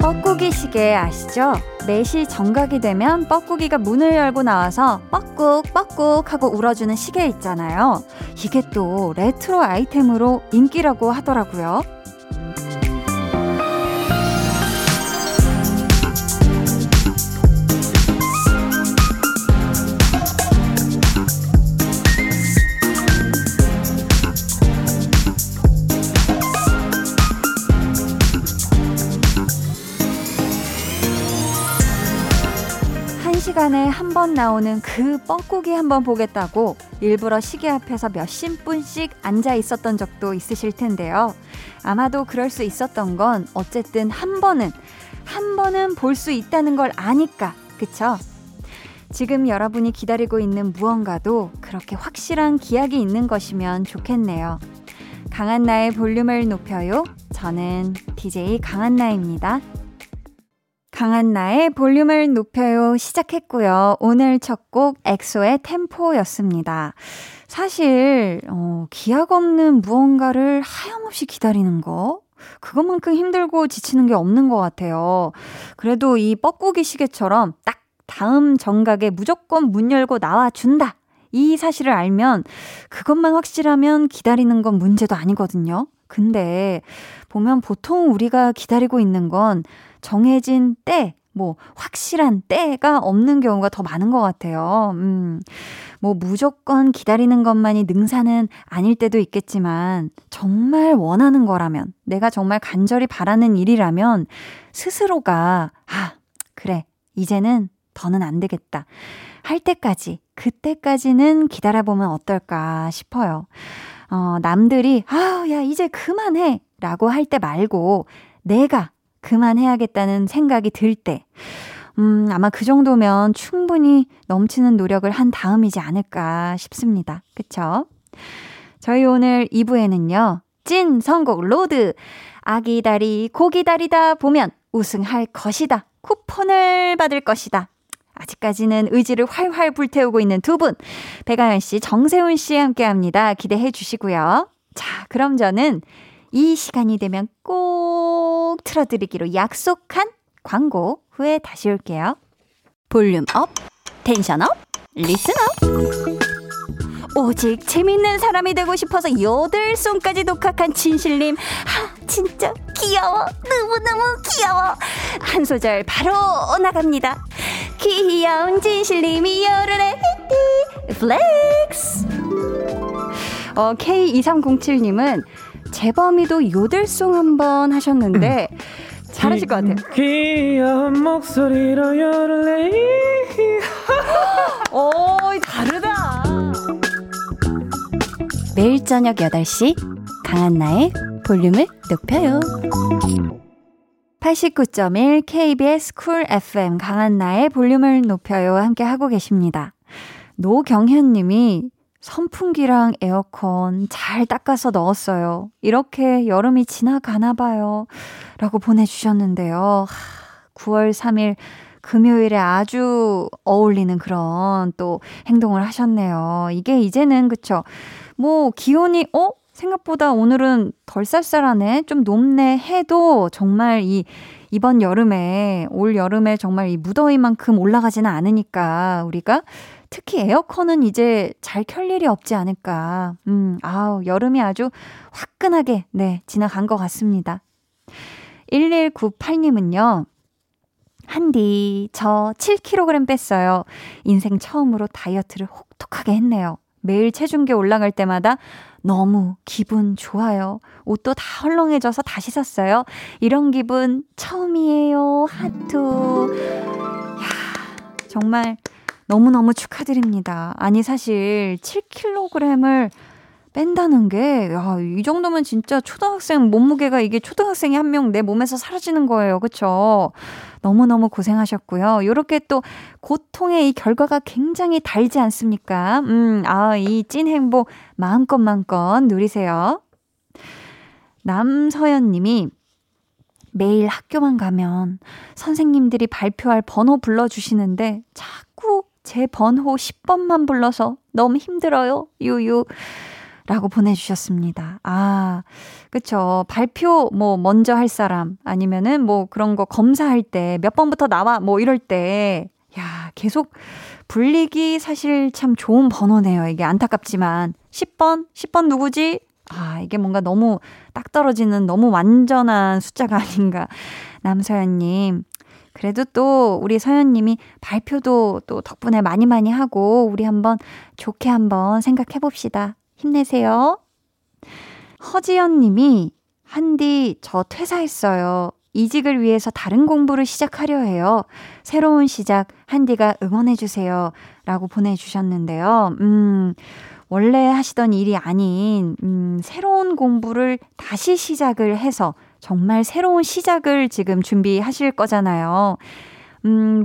뻐꾸기 시계 아시죠? 4시 정각이 되면 뻐꾸기가 문을 열고 나와서 뻐꾹 뻐꾹 하고 울어주는 시계 있잖아요. 이게 또 레트로 아이템으로 인기라고 하더라고요. 시간에 한 번 나오는 그 뻐꾸기 한번 보겠다고 일부러 시계 앞에서 몇십 분씩 앉아 있었던 적도 있으실 텐데요. 아마도 그럴 수 있었던 건 어쨌든 한 번은 볼 수 있다는 걸 아니까, 그쵸? 지금 여러분이 기다리고 있는 무언가도 그렇게 확실한 기약이 있는 것이면 좋겠네요. 강한나의 볼륨을 높여요. 저는 DJ 강한나입니다. 강한나의 볼륨을 높여요 시작했고요. 오늘 첫 곡 엑소의 템포였습니다. 사실 기약 없는 무언가를 하염없이 기다리는 거, 그것만큼 힘들고 지치는 게 없는 것 같아요. 그래도 이 뻐꾸기 시계처럼 딱 다음 정각에 무조건 문 열고 나와준다, 이 사실을 알면, 그것만 확실하면 기다리는 건 문제도 아니거든요. 근데 보면 보통 우리가 기다리고 있는 건 정해진 때, 확실한 때가 없는 경우가 더 많은 것 같아요. 무조건 기다리는 것만이 능사는 아닐 때도 있겠지만, 정말 원하는 거라면, 내가 정말 간절히 바라는 일이라면, 스스로가, 그래, 이제는 더는 안 되겠다 할 때까지, 그때까지는 기다려보면 어떨까 싶어요. 남들이, 야, 이제 그만해! 라고 할 때 말고, 내가 그만해야겠다는 생각이 들 때, 아마 그 정도면 충분히 넘치는 노력을 한 다음이지 않을까 싶습니다. 그쵸? 저희 오늘 2부에는요, 찐 선곡 로드! 아기다리, 고기다리다 보면 우승할 것이다! 쿠폰을 받을 것이다! 아직까지는 의지를 활활 불태우고 있는 두 분, 배가연 씨, 정세훈 씨 함께합니다. 기대해 주시고요. 자, 그럼 저는 이 시간이 되면 꼭 틀어드리기로 약속한 광고 후에 다시 올게요. 볼륨 업, 텐션 업, 리슨 업. 오직 재밌는 사람이 되고 싶어서 8송까지 독학한 진실님, 진짜 귀여워, 너무너무 귀여워. 한 소절 바로 나갑니다. 귀여운 진실님이 요르레 플렉스. K2307님은 재범이도 요들송 한번 하셨는데 잘하실 것 같아요. 귀여운 목소리로 요르레. 오, 다르다. 매일 저녁 8시 강한나의 볼륨을 높여요. 89.1 KBS 쿨 FM 강한나의 볼륨을 높여요 함께하고 계십니다. 노경현님이 선풍기랑 에어컨 잘 닦아서 넣었어요. 이렇게 여름이 지나가나 봐요 라고 보내주셨는데요. 9월 3일 금요일에 아주 어울리는 그런 또 행동을 하셨네요. 이게 이제는, 그쵸, 기온이 생각보다 오늘은 덜 쌀쌀하네, 좀 높네 해도 정말 이번 여름에, 올 여름에 정말 이 무더위만큼 올라가지는 않으니까 우리가 특히 에어컨은 이제 잘 켤 일이 없지 않을까. 여름이 아주 화끈하게 지나간 것 같습니다. 1198님은요. 한디, 저 7kg 뺐어요. 인생 처음으로 다이어트를 혹독하게 했네요. 매일 체중계 올라갈 때마다 너무 기분 좋아요. 옷도 다 헐렁해져서 다시 샀어요. 이런 기분 처음이에요. 하트. 야, 정말 너무너무 축하드립니다. 아니, 사실 7kg을 뺀다는 게, 이 정도면 진짜 초등학생 몸무게가, 이게 초등학생이 한 명 내 몸에서 사라지는 거예요. 그쵸? 너무너무 고생하셨고요. 요렇게 또 고통의 이 결과가 굉장히 달지 않습니까? 이 찐 행복 마음껏 누리세요. 남서연 님이 매일 학교만 가면 선생님들이 발표할 번호 불러주시는데 자꾸 제 번호 10번만 불러서 너무 힘들어요. 유유. 라고 보내주셨습니다. 아, 그쵸. 발표 뭐 먼저 할 사람 아니면은 뭐 그런 거 검사할 때 몇 번부터 나와 뭐 이럴 때 야, 계속 불리기 사실 참 좋은 번호네요. 이게 안타깝지만 10번 누구지? 아, 이게 뭔가 너무 딱 떨어지는 너무 완전한 숫자가 아닌가. 남서연님. 그래도 또 우리 서연님이 발표도 또 덕분에 많이 하고 우리 한번 좋게 한번 생각해봅시다. 힘내세요. 허지연님이 한디 저 퇴사했어요. 이직을 위해서 다른 공부를 시작하려 해요. 새로운 시작 한디가 응원해주세요. 라고 보내주셨는데요. 원래 하시던 일이 아닌 새로운 공부를 다시 시작을 해서 정말 새로운 시작을 지금 준비하실 거잖아요.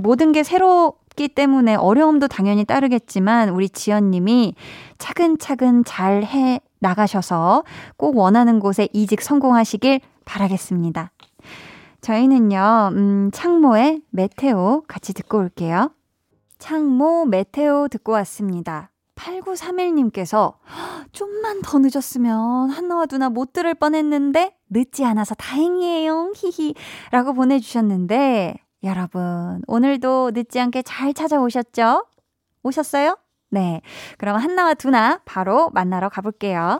모든 게 새롭기 때문에 어려움도 당연히 따르겠지만 우리 지연님이 차근차근 잘 해 나가셔서 꼭 원하는 곳에 이직 성공하시길 바라겠습니다. 저희는요, 창모의 메테오 같이 듣고 올게요. 창모 메테오 듣고 왔습니다. 8931님께서 좀만 더 늦었으면 한나와 누나 못 들을 뻔했는데 늦지 않아서 다행이에요. 히히 라고 보내주셨는데 여러분 오늘도 늦지 않게 잘 찾아오셨죠? 오셨어요? 네. 그럼 한나와 두나 바로 만나러 가볼게요.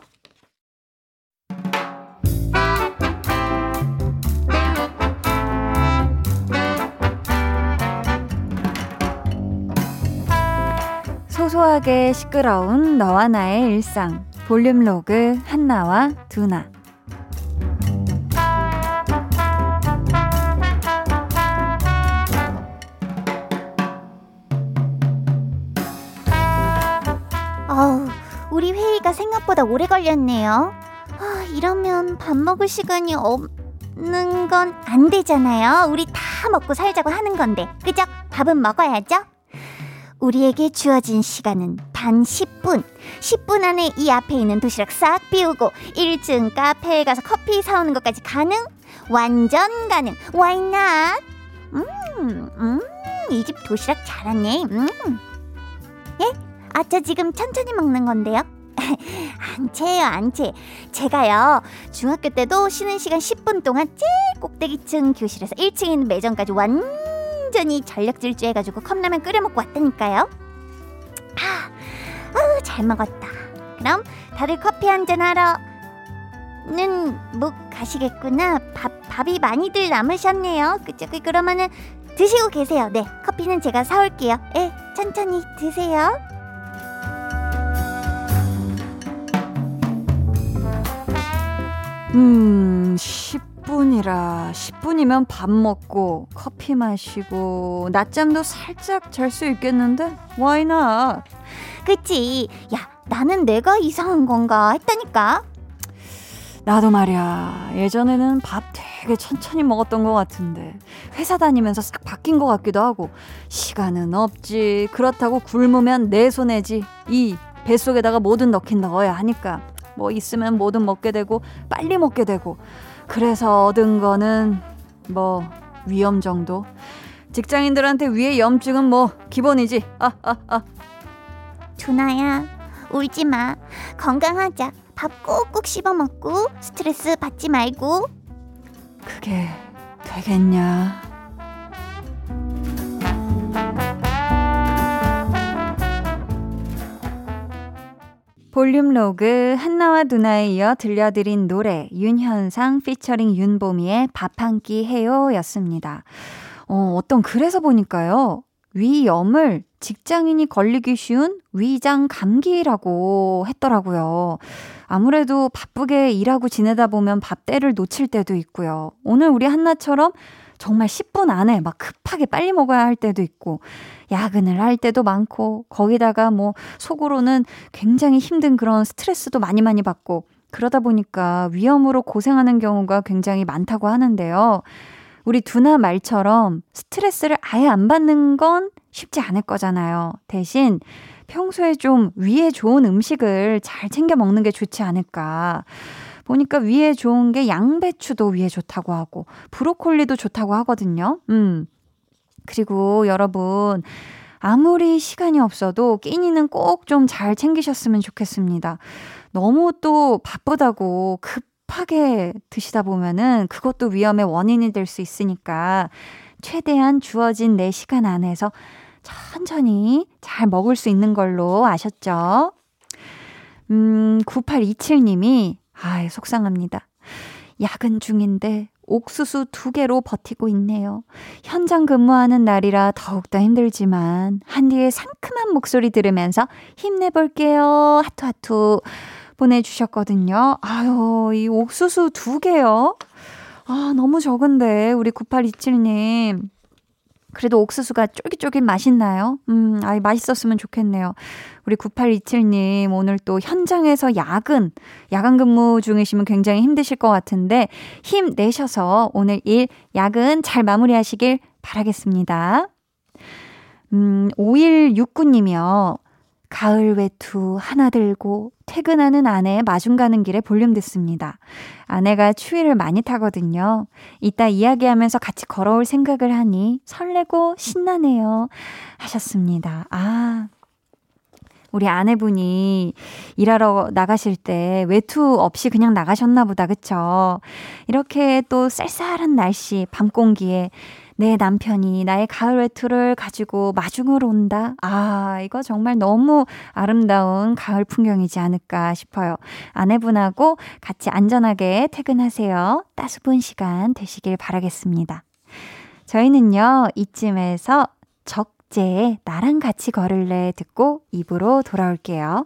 소소하게 시끄러운 너와 나의 일상 볼륨 로그 한나와 두나. 어우, 우리 회의가 생각보다 오래 걸렸네요. 아, 이러면 밥 먹을 시간이 없는 건 안 되잖아요. 우리 다 먹고 살자고 하는 건데, 그죠? 밥은 먹어야죠. 우리에게 주어진 시간은 단 10분. 10분 안에 이 앞에 있는 도시락 싹 비우고 1층 카페에 가서 커피 사오는 것까지 가능? 완전 가능. Why not? 이 집 도시락 잘하네. 예? 아, 저 지금 천천히 먹는 건데요. 안 채요, 안 채. 제가요, 중학교 때도 쉬는 시간 10분 동안 제일 꼭대기층 교실에서 1층에 있는 매점까지 완전히 전력 질주해가지고 컵라면 끓여 먹고 왔다니까요. 아, 잘 먹었다. 그럼 다들 커피 한잔 하러는 못 가시겠구나. 밥이 많이들 남으셨네요. 그쵸? 그러면은 드시고 계세요. 네, 커피는 제가 사올게요. 예, 천천히 드세요. 분이라 10분이면 밥 먹고 커피 마시고 낮잠도 살짝 잘 수 있겠는데? Why not? 그치. 야, 나는 내가 이상한 건가 했다니까. 나도 말이야. 예전에는 밥 되게 천천히 먹었던 것 같은데 회사 다니면서 싹 바뀐 것 같기도 하고 시간은 없지. 그렇다고 굶으면 내 손해지. 이 뱃속에다가 뭐든 넣긴 넣어야 하니까 뭐 있으면 뭐든 먹게 되고 빨리 먹게 되고 그래서 얻은 거는 뭐 위염 정도. 직장인들한테 위에 염증은 뭐 기본이지. 두나야, 울지 마. 건강하자. 밥 꼭꼭 씹어 먹고 스트레스 받지 말고. 그게 되겠냐? 볼륨 로그 한나와 누나에 이어 들려드린 노래 윤현상 피처링 윤보미의 밥 한 끼 해요 였습니다. 어떤 글에서 보니까요. 위염을 직장인이 걸리기 쉬운 위장 감기라고 했더라고요. 아무래도 바쁘게 일하고 지내다 보면 밥때를 놓칠 때도 있고요. 오늘 우리 한나처럼 정말 10분 안에 막 급하게 빨리 먹어야 할 때도 있고 야근을 할 때도 많고 거기다가 뭐 속으로는 굉장히 힘든 그런 스트레스도 많이 받고 그러다 보니까 위염으로 고생하는 경우가 굉장히 많다고 하는데요. 우리 두나 말처럼 스트레스를 아예 안 받는 건 쉽지 않을 거잖아요. 대신 평소에 좀 위에 좋은 음식을 잘 챙겨 먹는 게 좋지 않을까. 보니까 위에 좋은 게 양배추도 위에 좋다고 하고 브로콜리도 좋다고 하거든요. 그리고 여러분 아무리 시간이 없어도 끼니는 꼭 좀 잘 챙기셨으면 좋겠습니다. 너무 또 바쁘다고 급하게 드시다 보면은 그것도 위험의 원인이 될 수 있으니까 최대한 주어진 내 시간 안에서 천천히 잘 먹을 수 있는 걸로 아셨죠? 9827님이 아이 속상합니다. 야근 중인데 옥수수 2개로 버티고 있네요. 현장 근무하는 날이라 더욱더 힘들지만 한디의 상큼한 목소리 들으면서 힘내볼게요. 하투하투 보내주셨거든요. 아유 이 옥수수 2개요? 아 너무 적은데 우리 9827님 그래도 옥수수가 쫄깃쫄깃 맛있나요? 아이 맛있었으면 좋겠네요. 우리 9827님 오늘 또 현장에서 야간 근무 중이시면 굉장히 힘드실 것 같은데 힘내셔서 오늘 일, 야근 잘 마무리하시길 바라겠습니다. 5169님이요. 가을 외투 하나 들고 퇴근하는 아내의 마중 가는 길에 볼륨 듣습니다. 아내가 추위를 많이 타거든요. 이따 이야기하면서 같이 걸어올 생각을 하니 설레고 신나네요. 하셨습니다. 아, 우리 아내분이 일하러 나가실 때 외투 없이 그냥 나가셨나 보다. 그쵸? 이렇게 또 쌀쌀한 날씨, 밤 공기에 내 남편이 나의 가을 외투를 가지고 마중으로 온다. 아, 이거 정말 너무 아름다운 가을 풍경이지 않을까 싶어요. 아내분하고 같이 안전하게 퇴근하세요. 따스분 시간 되시길 바라겠습니다. 저희는요, 이쯤에서 적재의 나랑 같이 걸을래 듣고 입으로 돌아올게요.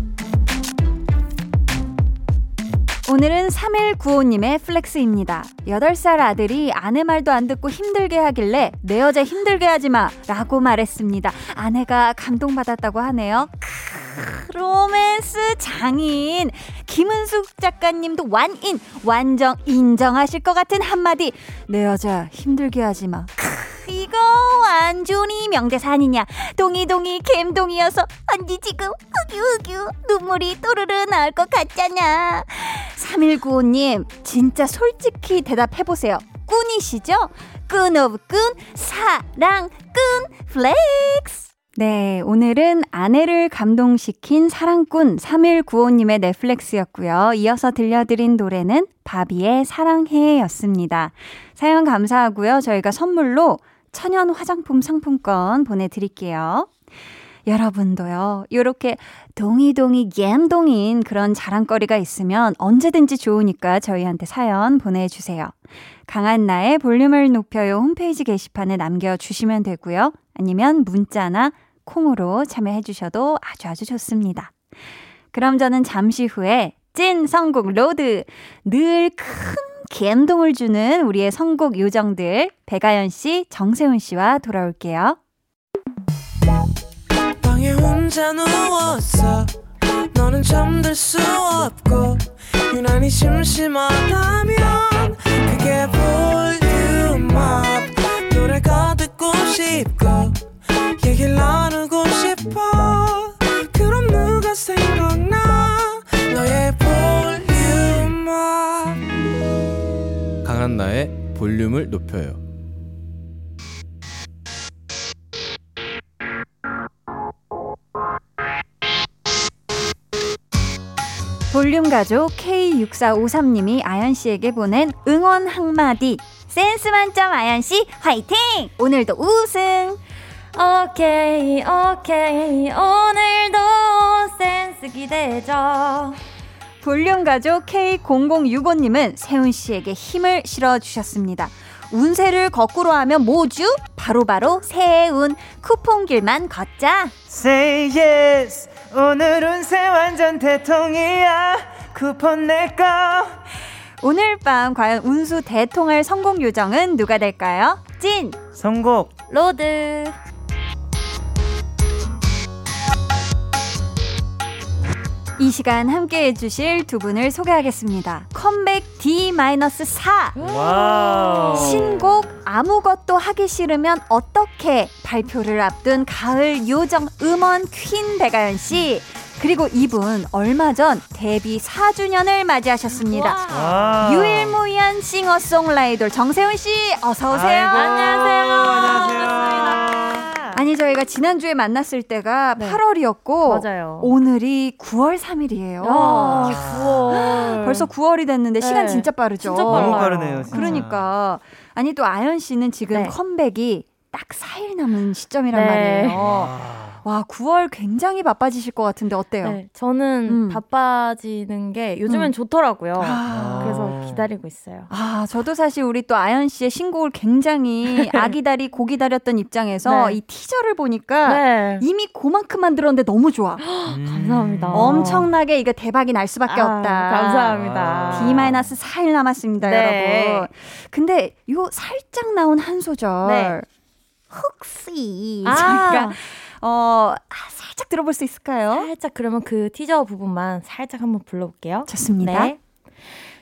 오늘은 3195님의 플렉스입니다. 8살 아들이 아내 말도 안 듣고 힘들게 하길래 내 여자 힘들게 하지 마 라고 말했습니다. 아내가 감동받았다고 하네요. 로맨스 장인 김은숙 작가님도 완인 완정 인정하실 것 같은 한마디 내 여자 힘들게 하지 마. 이거 완전히 명대사 아니냐. 동이동이 갬동이어서 언니 지금 으규으규 눈물이 또르르 나올 것 같잖아. 3195님 진짜 솔직히 대답해보세요. 꾼이시죠? 꾼 오브 꾼 사랑 꾼 플렉스. 네, 오늘은 아내를 감동시킨 사랑꾼 3195님의 넷플릭스였고요. 이어서 들려드린 노래는 바비의 사랑해였습니다. 사연 감사하고요. 저희가 선물로 천연 화장품 상품권 보내드릴게요. 여러분도요. 이렇게 동이동이 갬동인 그런 자랑거리가 있으면 언제든지 좋으니까 저희한테 사연 보내주세요. 강한나의 볼륨을 높여요 홈페이지 게시판에 남겨주시면 되고요. 아니면 문자나 콩으로 참여해 주셔도 아주 좋습니다. 그럼 저는 잠시 후에 찐 선곡 로드 늘 큰 감동을 주는 우리의 선곡 요정들 배가연 씨, 정세훈 씨와 돌아올게요. 방에 혼자 누웠어 너는 잠들 수 없고 유난히 심심하다면 그게 볼륨업 노래가 듣고 싶고 얘기를 나누고 싶어 그럼 누가 생각나 너의 볼륨업 강한나의 볼륨을 높여요. 볼륨 가족 K6453님이 아연씨에게 보낸 응원 한마디 센스 만점 아연씨 화이팅! 오늘도 우승! 오케이 오늘도 센스 댄스 기대해줘. 볼륨가족 K0065님은 세훈씨에게 힘을 실어주셨습니다. 운세를 거꾸로 하면 뭐죠? 바로바로 세운 쿠폰길만 걷자. Say yes, 오늘 운세 완전 대통이야. 쿠폰 내꺼. 오늘 밤 과연 운수 대통할 성공 요정은 누가 될까요? 찐! 선곡! 로드! 이 시간 함께해 주실 두 분을 소개하겠습니다. 컴백 D-4 와우. 신곡 아무것도 하기 싫으면 어떻게 발표를 앞둔 가을 요정 음원 퀸 배가연 씨, 그리고 이분 얼마 전 데뷔 4주년을 맞이하셨습니다. 유일무이한 싱어송라이더 정세훈 씨, 어서 오세요. 안녕하세요. 반갑습니다. 아니, 저희가 지난주에 만났을 때가 네. 8월이었고 맞아요. 오늘이 9월 3일이에요. 아, 9월. 벌써 9월이 됐는데 네. 시간 진짜 빠르죠. 진짜 너무 빠르네요. 진짜. 그러니까 아니, 또 아연 씨는 지금 네. 컴백이 딱 4일 남은 시점이란 네. 말이에요. 와, 9월 굉장히 바빠지실 것 같은데 어때요? 네, 저는 바빠지는 게 요즘엔 좋더라고요. 그래서 기다리고 있어요. 아, 저도 사실 우리 또 아연 씨의 신곡을 굉장히 아기다리 고기다렸던 입장에서 네. 이 티저를 보니까 네. 이미 그만큼 만들었는데 너무 좋아. 감사합니다. 엄청나게 이거 대박이 날 수밖에 없다. 감사합니다. D-4일 남았습니다, 네. 여러분. 근데 요 살짝 나온 한 소절 네. 혹시 잠깐 살짝 들어볼 수 있을까요? 살짝 그러면 그 티저 부분만 살짝 한번 불러볼게요. 좋습니다. 네.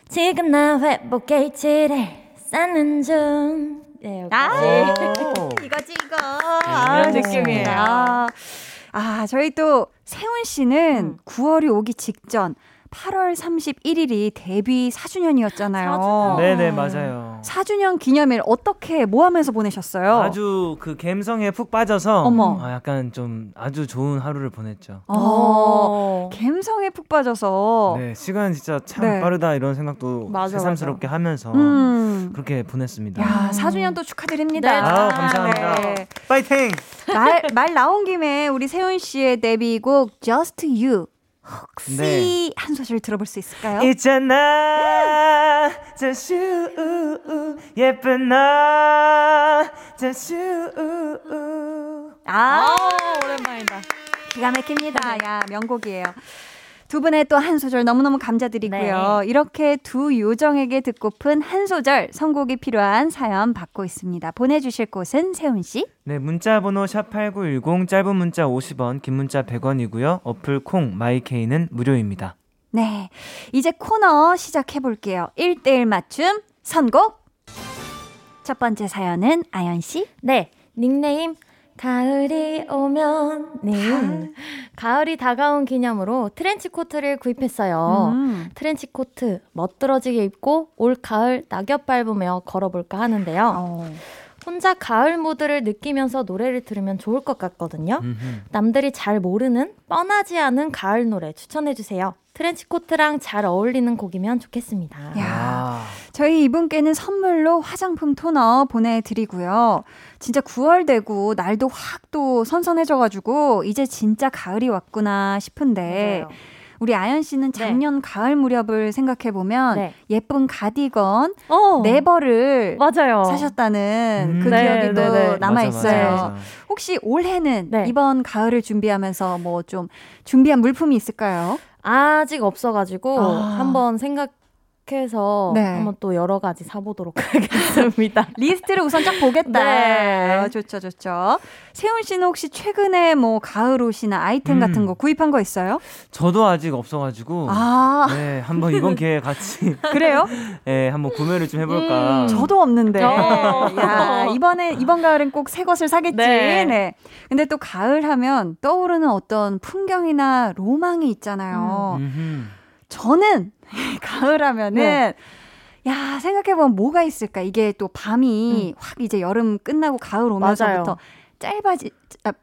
지금 나 회복 게이지를 쌓는 중. 네, 이거지 이거. 이런 느낌이에요. 아, 저희 또 세훈 씨는 9월이 오기 직전 8월 31일이 데뷔 4주년이었잖아요. 4주년. 네네, 맞아요. 4주년 기념일 어떻게 뭐 하면서 보내셨어요? 아주 그 감성에 푹 빠져서 약간 좀 아주 좋은 하루를 보냈죠. 감성에 푹 빠져서 네, 시간 진짜 참 네. 빠르다 이런 생각도 맞아, 새삼스럽게 맞아. 하면서 그렇게 보냈습니다. 야, 4주년 또 축하드립니다. 네, 아, 감사합니다. 네. 파이팅! 말 나온 김에 우리 세훈 씨의 데뷔곡 Just You 혹시 네. 한 소절 들어볼 수 있을까요? 있잖아 just you 예쁜 나 just you. 아, 오랜만이다. 기가 막힙니다. 야, 명곡이에요. 두 분의 또 한 소절 너무너무 감사드리고요. 네. 이렇게 두 요정에게 듣고픈 한 소절 선곡이 필요한 사연 받고 있습니다. 보내주실 곳은 세훈 씨. 네, 문자번호 샵8910 짧은 문자 50원, 긴 문자 100원이고요. 어플 콩 마이케이는 무료입니다. 네, 이제 코너 시작해볼게요. 1대1 맞춤 선곡. 첫 번째 사연은 아연 씨. 네, 닉네임 가을이 오면 님. 가을이 다가온 기념으로 트렌치코트를 구입했어요. 트렌치코트 멋들어지게 입고 올 가을 낙엽 밟으며 걸어볼까 하는데요. 혼자 가을 무드를 느끼면서 노래를 들으면 좋을 것 같거든요. 남들이 잘 모르는 뻔하지 않은 가을 노래 추천해주세요. 트렌치코트랑 잘 어울리는 곡이면 좋겠습니다. 이야, 저희 이분께는 선물로 화장품 토너 보내드리고요. 진짜 9월 되고 날도 확 또 선선해져가지고 이제 진짜 가을이 왔구나 싶은데 맞아요. 우리 아연 씨는 작년 네. 가을 무렵을 생각해보면 네. 예쁜 가디건 네버를 맞아요. 사셨다는 그 기억이 또 남아있어요. 맞아. 혹시 올해는 네. 이번 가을을 준비하면서 뭐 좀 준비한 물품이 있을까요? 아직 없어가지고 한번 생각해서 네. 한번 또 여러 가지 사보도록 하겠습니다. 리스트를 우선 쫙 보겠다. 네. 좋죠, 좋죠. 세훈 씨는 혹시 최근에 뭐 가을 옷이나 아이템 같은 거 구입한 거 있어요? 저도 아직 없어가지고 네, 한번 이번 기회에 같이 그래요? 네, 한번 구매를 좀 해볼까. 저도 없는데 야, 이번 가을엔 꼭 새 것을 사겠지. 네. 네. 근데 또 가을 하면 떠오르는 어떤 풍경이나 로망이 있잖아요. 저는 가을 하면은 네. 야, 생각해보면 뭐가 있을까? 이게 또 밤이 확 이제 여름 끝나고 가을 오면서부터 맞아요.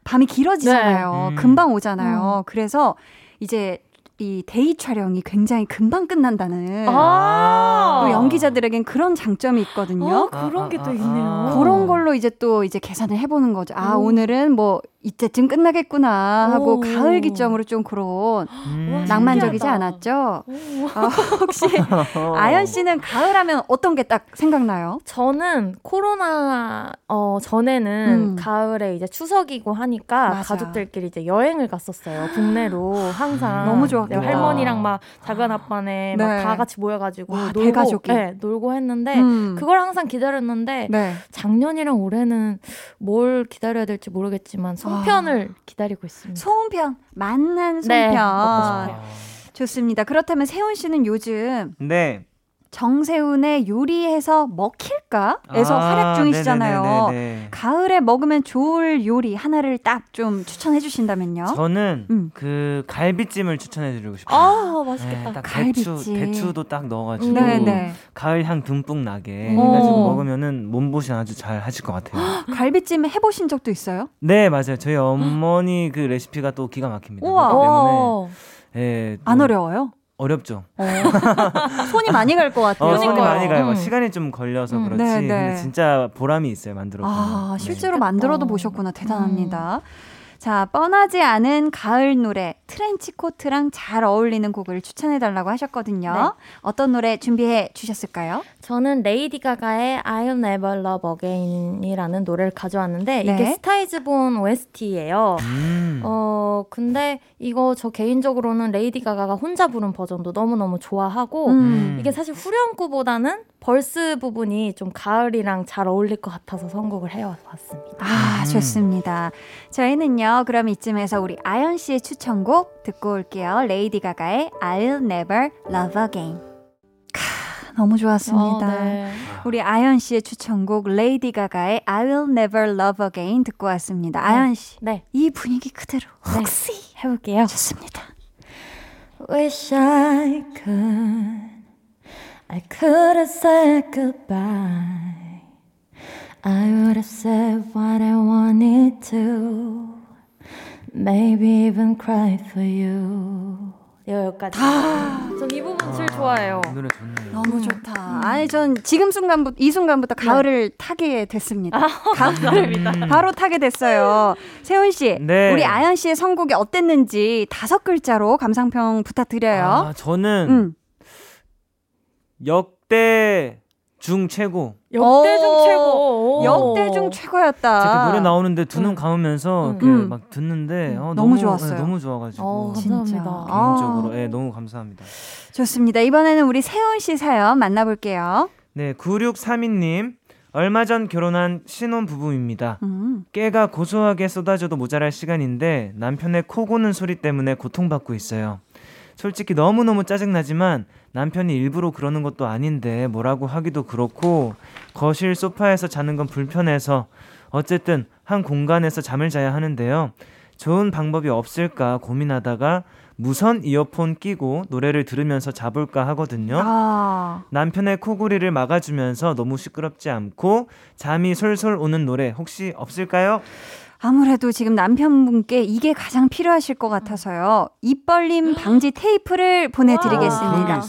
밤이 길어지잖아요. 네. 금방 오잖아요. 그래서 이제 이 데이 촬영이 굉장히 금방 끝난다는 또 연기자들에겐 그런 장점이 있거든요. 그런 게 또 있네요. 그런 걸로 이제 또 이제 계산을 해보는 거죠. 오늘은 뭐 이때쯤 끝나겠구나 하고 오. 가을 기점으로 좀 그런 낭만적이지 신기하다. 않았죠? 혹시 아연 씨는 가을 하면 어떤 게 딱 생각나요? 저는 코로나 전에는 가을에 이제 추석이고 하니까 맞아. 가족들끼리 이제 여행을 갔었어요. 국내로 항상 너무 좋았고 할머니랑 막 작은 아빠네 네. 막 다 같이 모여가지고 와, 놀고, 대가족이 네, 놀고 했는데 그걸 항상 기다렸는데 네. 작년이랑 올해는 뭘 기다려야 될지 모르겠지만 송편을 기다리고 있습니다. 송편, 만난 송편. 네, 먹고 싶어요. 좋습니다. 그렇다면 세훈 씨는 요즘 네. 정세훈의 요리해서 먹힐까에서 활약 중이시잖아요. 네네네네네. 가을에 먹으면 좋을 요리 하나를 딱 좀 추천해 주신다면요? 저는 그 갈비찜을 추천해 드리고 싶어요. 아 맛있겠다. 네, 갈비찜. 배추도 딱 넣어가지고 네네. 가을 향 듬뿍 나게 해가지고 먹으면은 몸보신 아주 잘 하실 것 같아요. 갈비찜 해보신 적도 있어요? 네 맞아요. 저희 어머니 그 레시피가 또 기가 막힙니다. 우와. 네, 안 어려워요? 어렵죠. 손이 많이 갈 것 같아요. 손이 많이 가요. 시간이 좀 걸려서 그렇지. 네, 네. 근데 진짜 보람이 있어요. 만들어보면. 아, 실제로 네. 만들어도 보셨구나. 대단합니다. 자, 뻔하지 않은 가을 노래 트렌치코트랑 잘 어울리는 곡을 추천해달라고 하셨거든요. 네. 어떤 노래 준비해 주셨을까요? 저는 레이디 가가의 I'll Never Love Again이라는 노래를 가져왔는데 네. 이게 스타이즈본 OST예요. 근데 이거 저 개인적으로는 레이디 가가가 혼자 부른 버전도 너무너무 좋아하고 이게 사실 후렴구보다는 벌스 부분이 좀 가을이랑 잘 어울릴 것 같아서 선곡을 해왔습니다. 아 좋습니다. 저희는요 그럼 이쯤에서 우리 아연 씨의 추천곡 듣고 올게요. 레이디 가가의 I'll Never Love Again. 너무 좋았습니다. 네. 우리 아연 씨의 추천곡 레이디 가가의 I Will Never Love Again 듣고 왔습니다. 아연 씨, 네. 이 분위기 그대로 혹시 네. 해볼게요. 좋습니다. Wish I could have said goodbye. I would have said what I wanted to. Maybe even cry for you. 여기까지. 전 이 부분 제일 좋아해요. 노래 좋네요. 너무 좋다. 아니 전 지금 순간부터 이 순간부터 가을을 타게 됐습니다. 가을을 바로 타게 됐어요. 세훈 씨, 네. 우리 아연 씨의 선곡이 어땠는지 5글자로 감상평 부탁드려요. 저는 역대 중 최고. 역대 중 최고. 역대 중 최고였다. 제가 노래 나오는데 두 눈 감으면서 막 듣는데 너무 좋았어요. 네, 너무 좋아가지고 진짜 개인적으로 네, 너무 감사합니다. 좋습니다. 이번에는 우리 세훈 씨 사연 만나볼게요. 네, 9632님 얼마 전 결혼한 신혼부부입니다. 깨가 고소하게 쏟아져도 모자랄 시간인데 남편의 코 고는 소리 때문에 고통받고 있어요. 솔직히 너무너무 짜증나지만 남편이 일부러 그러는 것도 아닌데 뭐라고 하기도 그렇고 거실 소파에서 자는 건 불편해서 어쨌든 한 공간에서 잠을 자야 하는데요. 좋은 방법이 없을까 고민하다가 무선 이어폰 끼고 노래를 들으면서 자볼까 하거든요. 남편의 코골이를 막아주면서 너무 시끄럽지 않고 잠이 솔솔 오는 노래 혹시 없을까요? 아무래도 지금 남편분께 이게 가장 필요하실 것 같아서요. 입 벌림 방지 테이프를 보내드리겠습니다.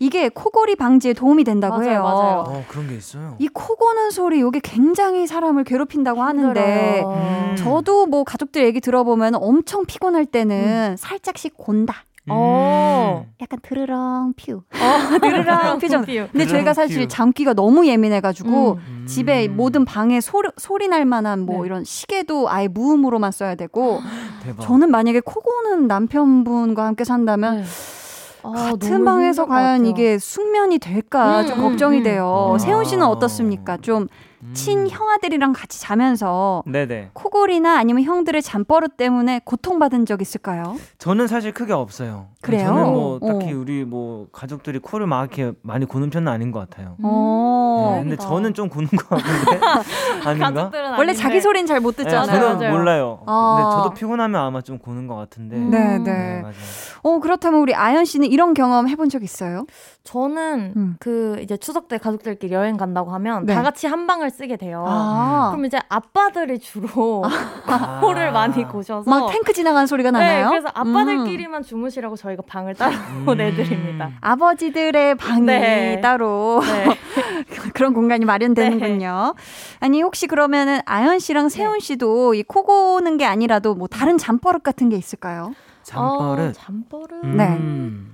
이게 코골이 방지에 도움이 된다고 맞아요, 해요. 맞아요. 그런 게 있어요. 이 코 고는 소리 이게 굉장히 사람을 괴롭힌다고 하는데 저도 뭐 가족들 얘기 들어보면 엄청 피곤할 때는 살짝씩 곤다. 약간 드르렁 퓨. 드르렁 퓨. 근데 저희가 사실 잠귀가 너무 예민해가지고 집에 모든 방에 소리 날 만한 뭐 이런 시계도 아예 무음으로만 써야 되고 대박. 저는 만약에 코 고는 남편분과 함께 산다면 같은 방에서 과연 이게 숙면이 될까 좀 걱정이 돼요. 세훈 씨는 어떻습니까? 좀 친형아들이랑 같이 자면서 네네. 코골이나 아니면 형들의 잠버릇 때문에 고통받은 적 있을까요? 저는 사실 크게 없어요. 그래요? 저는 뭐 딱히 우리 뭐 가족들이 코를 막 이렇게 많이 고는 편은 아닌 것 같아요. 네, 근데 저는 좀 고는 것 같은데 아닌가? 원래 자기 소리는 잘 못 듣잖아요. 네, 저는 맞아요. 몰라요. 근데 저도 피곤하면 아마 좀 고는 것 같은데 네네. 네, 맞아요. 그렇다면 우리 아연 씨는 이런 경험 해본 적 있어요? 저는 그 이제 추석 때 가족들끼리 여행 간다고 하면 다 같이 한 방을 쓰게 돼요. 그럼 이제 아빠들이 주로 코를 많이 고셔서 막 탱크 지나가는 소리가 나나요? 네, 그래서 아빠들끼리만 주무시라고 저희가 방을 따로 내드립니다. 아버지들의 방이 따로 그런 공간이 마련되는군요. 네. 아니 혹시 그러면은 아연 씨랑 세훈 씨도 이 코 고는 게 아니라도 뭐 다른 잠버릇 같은 게 있을까요? 잠버릇. 잠버릇. 네.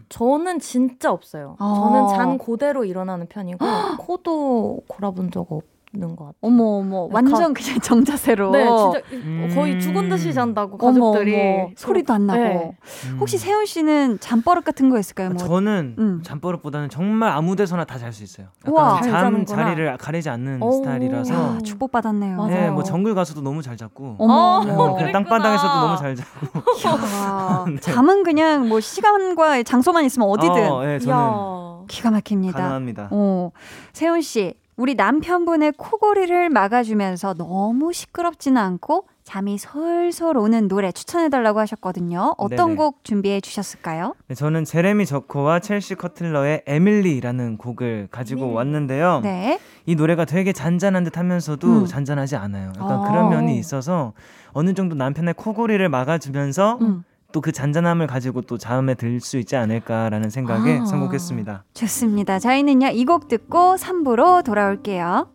저는 진짜 없어요. 저는 잔 그대로 일어나는 편이고 코도 골아본 적 없는 것 같아요. 어머 어머. 완전 그냥 정자세로. 네, 진짜 거의 죽은 듯이 잔다고 가족들이. 어머, 소리도 안 나고. 네. 혹시 세훈 씨는 잠버릇 같은 거 있을까요? 뭐. 저는 잠버릇보다는 정말 아무 데서나 다 잘 수 있어요. 우와, 잠 자리를 가리지 않는 스타일이라서. 야, 축복받았네요. 맞아요. 네, 뭐 정글 가서도 너무 잘 자고. 어머, 네, 땅바닥에서도 너무 잘 자고. 네. 잠은 그냥 뭐 시간과 장소만 있으면 어디든. 네, 저는 기가 막힙니다. 가능합니다. 세훈 씨, 우리 남편분의 코골이를 막아주면서 너무 시끄럽지는 않고 잠이 솔솔 오는 노래 추천해달라고 하셨거든요. 어떤 곡 준비해 주셨을까요? 네, 저는 제레미 저커와 첼시 커틀러의 에밀리라는 곡을 가지고 왔는데요. 네. 이 노래가 되게 잔잔한 듯 하면서도 잔잔하지 않아요. 약간 그런 면이 있어서 어느 정도 남편의 코골이를 막아주면서 또 그 잔잔함을 가지고 또 잠에 들 수 있지 않을까라는 생각에 선곡했습니다. 좋습니다. 저희는요, 이 곡 듣고 3부로 돌아올게요.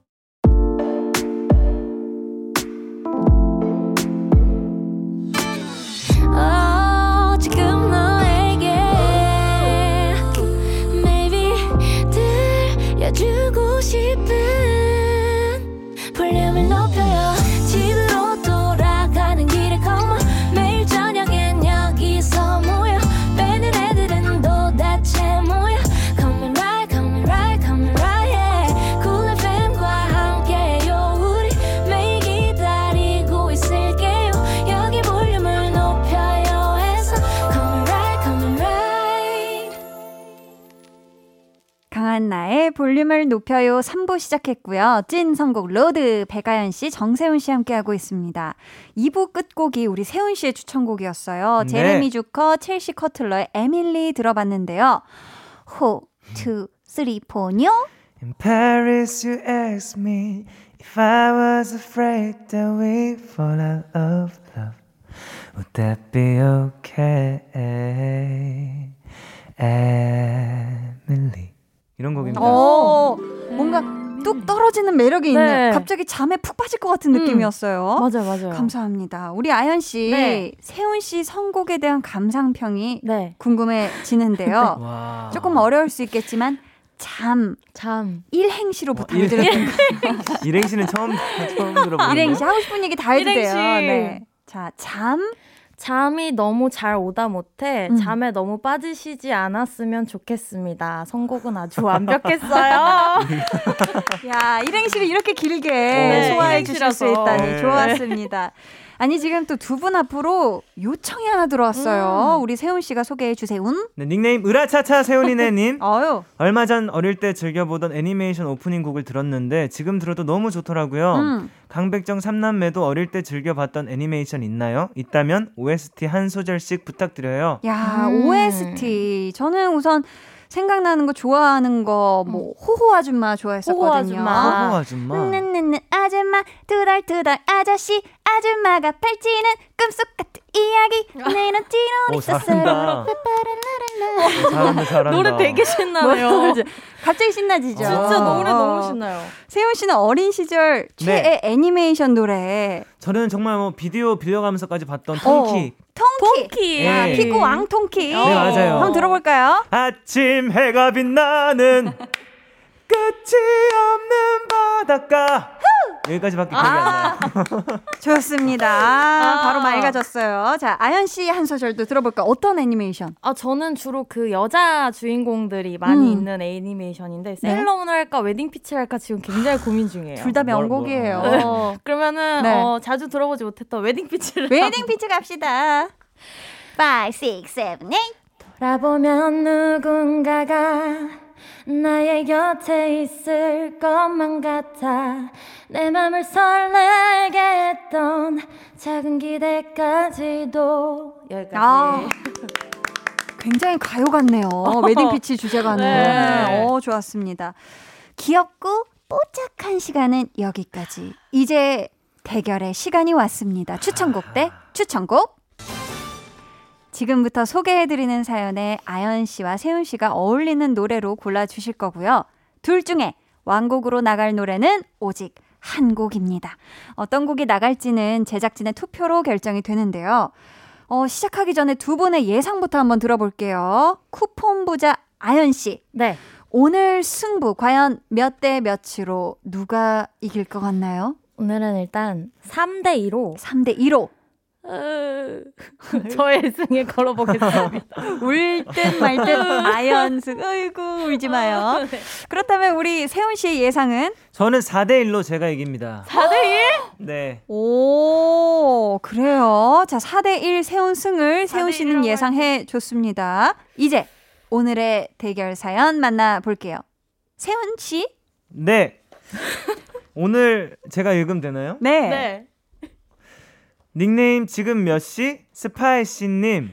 나의 볼륨을 높여요. 3부 시작했고요. 찐 선곡 로드 백아연 씨, 정세훈 씨 함께하고 있습니다. 2부 끝곡이 우리 세훈 씨의 추천곡이었어요. 네. 제레미 주커, 첼시 커틀러의 에밀리 들어봤는데요. 4, 2, 3, 4요. In Paris you asked me if I was afraid that we fall out of love. Would that be okay? 에밀리. 이런 곡입니다. 뭔가 뚝 떨어지는 매력이 있는, 갑자기 잠에 푹 빠질 것 같은 느낌이었어요. 맞아요. 감사합니다. 우리 아연 씨, 세훈 씨 선곡에 대한 감상평이 궁금해지는데요. 네. 조금 어려울 수 있겠지만 잠 일행시로 부탁드립니다. 일행시는 처음 들어보는데. 일행시 하고 싶은 얘기 다 해도 돼요. 네. 자, 잠이 너무 잘 오다 못해 잠에 너무 빠지시지 않았으면 좋겠습니다. 선곡은 아주 완벽했어요. 야, 일행시를 이렇게 길게 소화해 주실 수 있다니 좋았습니다. 아니, 지금 또 두 분 앞으로 요청이 하나 들어왔어요. 우리 세훈 씨가 소개해 주세요. 네, 닉네임 으라차차 세훈이네님. 얼마 전 어릴 때 즐겨보던 애니메이션 오프닝 곡을 들었는데 지금 들어도 너무 좋더라고요. 강백정 3남매도 어릴 때 즐겨봤던 애니메이션 있나요? 있다면 OST 한 소절씩 부탁드려요. 야, OST. 저는 우선 생각나는 거 좋아하는 거 뭐 호호 아줌마 좋아했었거든요. 호호 아줌마. 눈 아줌마, 두달두달 아저씨, 아줌마가 펼치는 꿈속 같은 이야기. 내는 뒤로 있었어요. 잘한다. 노래 되게 신나네요. 갑자기 신나지죠. 진짜 노래 너무 신나요. 세훈 씨는 어린 시절 최애 애니메이션 노래. 저는 정말 뭐 비디오 빌려가면서까지 봤던 통키. 통키. 네. 피구 왕통키. 네, 맞아요. 한번 들어볼까요? 아침 해가 빛나는 끝이 없는 바닷가. 여기까지밖에 기억이 안 나요. 좋습니다. 바로 맑아졌어요. 자, 아연 씨 한 소절도 들어볼까? 어떤 애니메이션? 저는 주로 그 여자 주인공들이 많이 있는 애니메이션인데 셀러문을 할까 웨딩 피치 할까 지금 굉장히 고민 중이에요. 둘 다 명곡이에요. 네. 그러면은 자주 들어보지 못했던 웨딩 피치를. 웨딩 피치 갑시다. 5, 6, 7, 8. 돌아보면 누군가가 나의 곁에 있을 것만 같아. 내 맘을 설레게 했던 작은 기대까지도. 여기까지. 굉장히 가요 같네요. 웨딩피치 주제가는. 좋았습니다. 귀엽고 뽀짝한 시간은 여기까지. 이제 대결의 시간이 왔습니다. 추천곡 대 추천곡. 지금부터 소개해드리는 사연에 아연 씨와 세훈 씨가 어울리는 노래로 골라주실 거고요. 둘 중에 왕곡으로 나갈 노래는 오직 한 곡입니다. 어떤 곡이 나갈지는 제작진의 투표로 결정이 되는데요. 시작하기 전에 두 분의 예상부터 한번 들어볼게요. 쿠폰 부자 아연 씨. 네. 오늘 승부 과연 몇 대 몇으로 누가 이길 것 같나요? 오늘은 일단 3대2로. 3대2로. 저의 승에 걸어보겠습니다. 울 듯 말 듯 아연 승. 아이고 울지 마요. 그렇다면 우리 세훈 씨의 예상은? 저는 4대1로 제가 이깁니다. 4대1? 네. 오, 그래요. 자, 4대1 세훈 승을 세훈 씨는 예상해 줬습니다. 이제 오늘의 대결 사연 만나볼게요. 세훈 씨? 네. 오늘 제가 읽으면 되나요? 네. 네. 닉네임 지금 몇 시? 스파이씨님.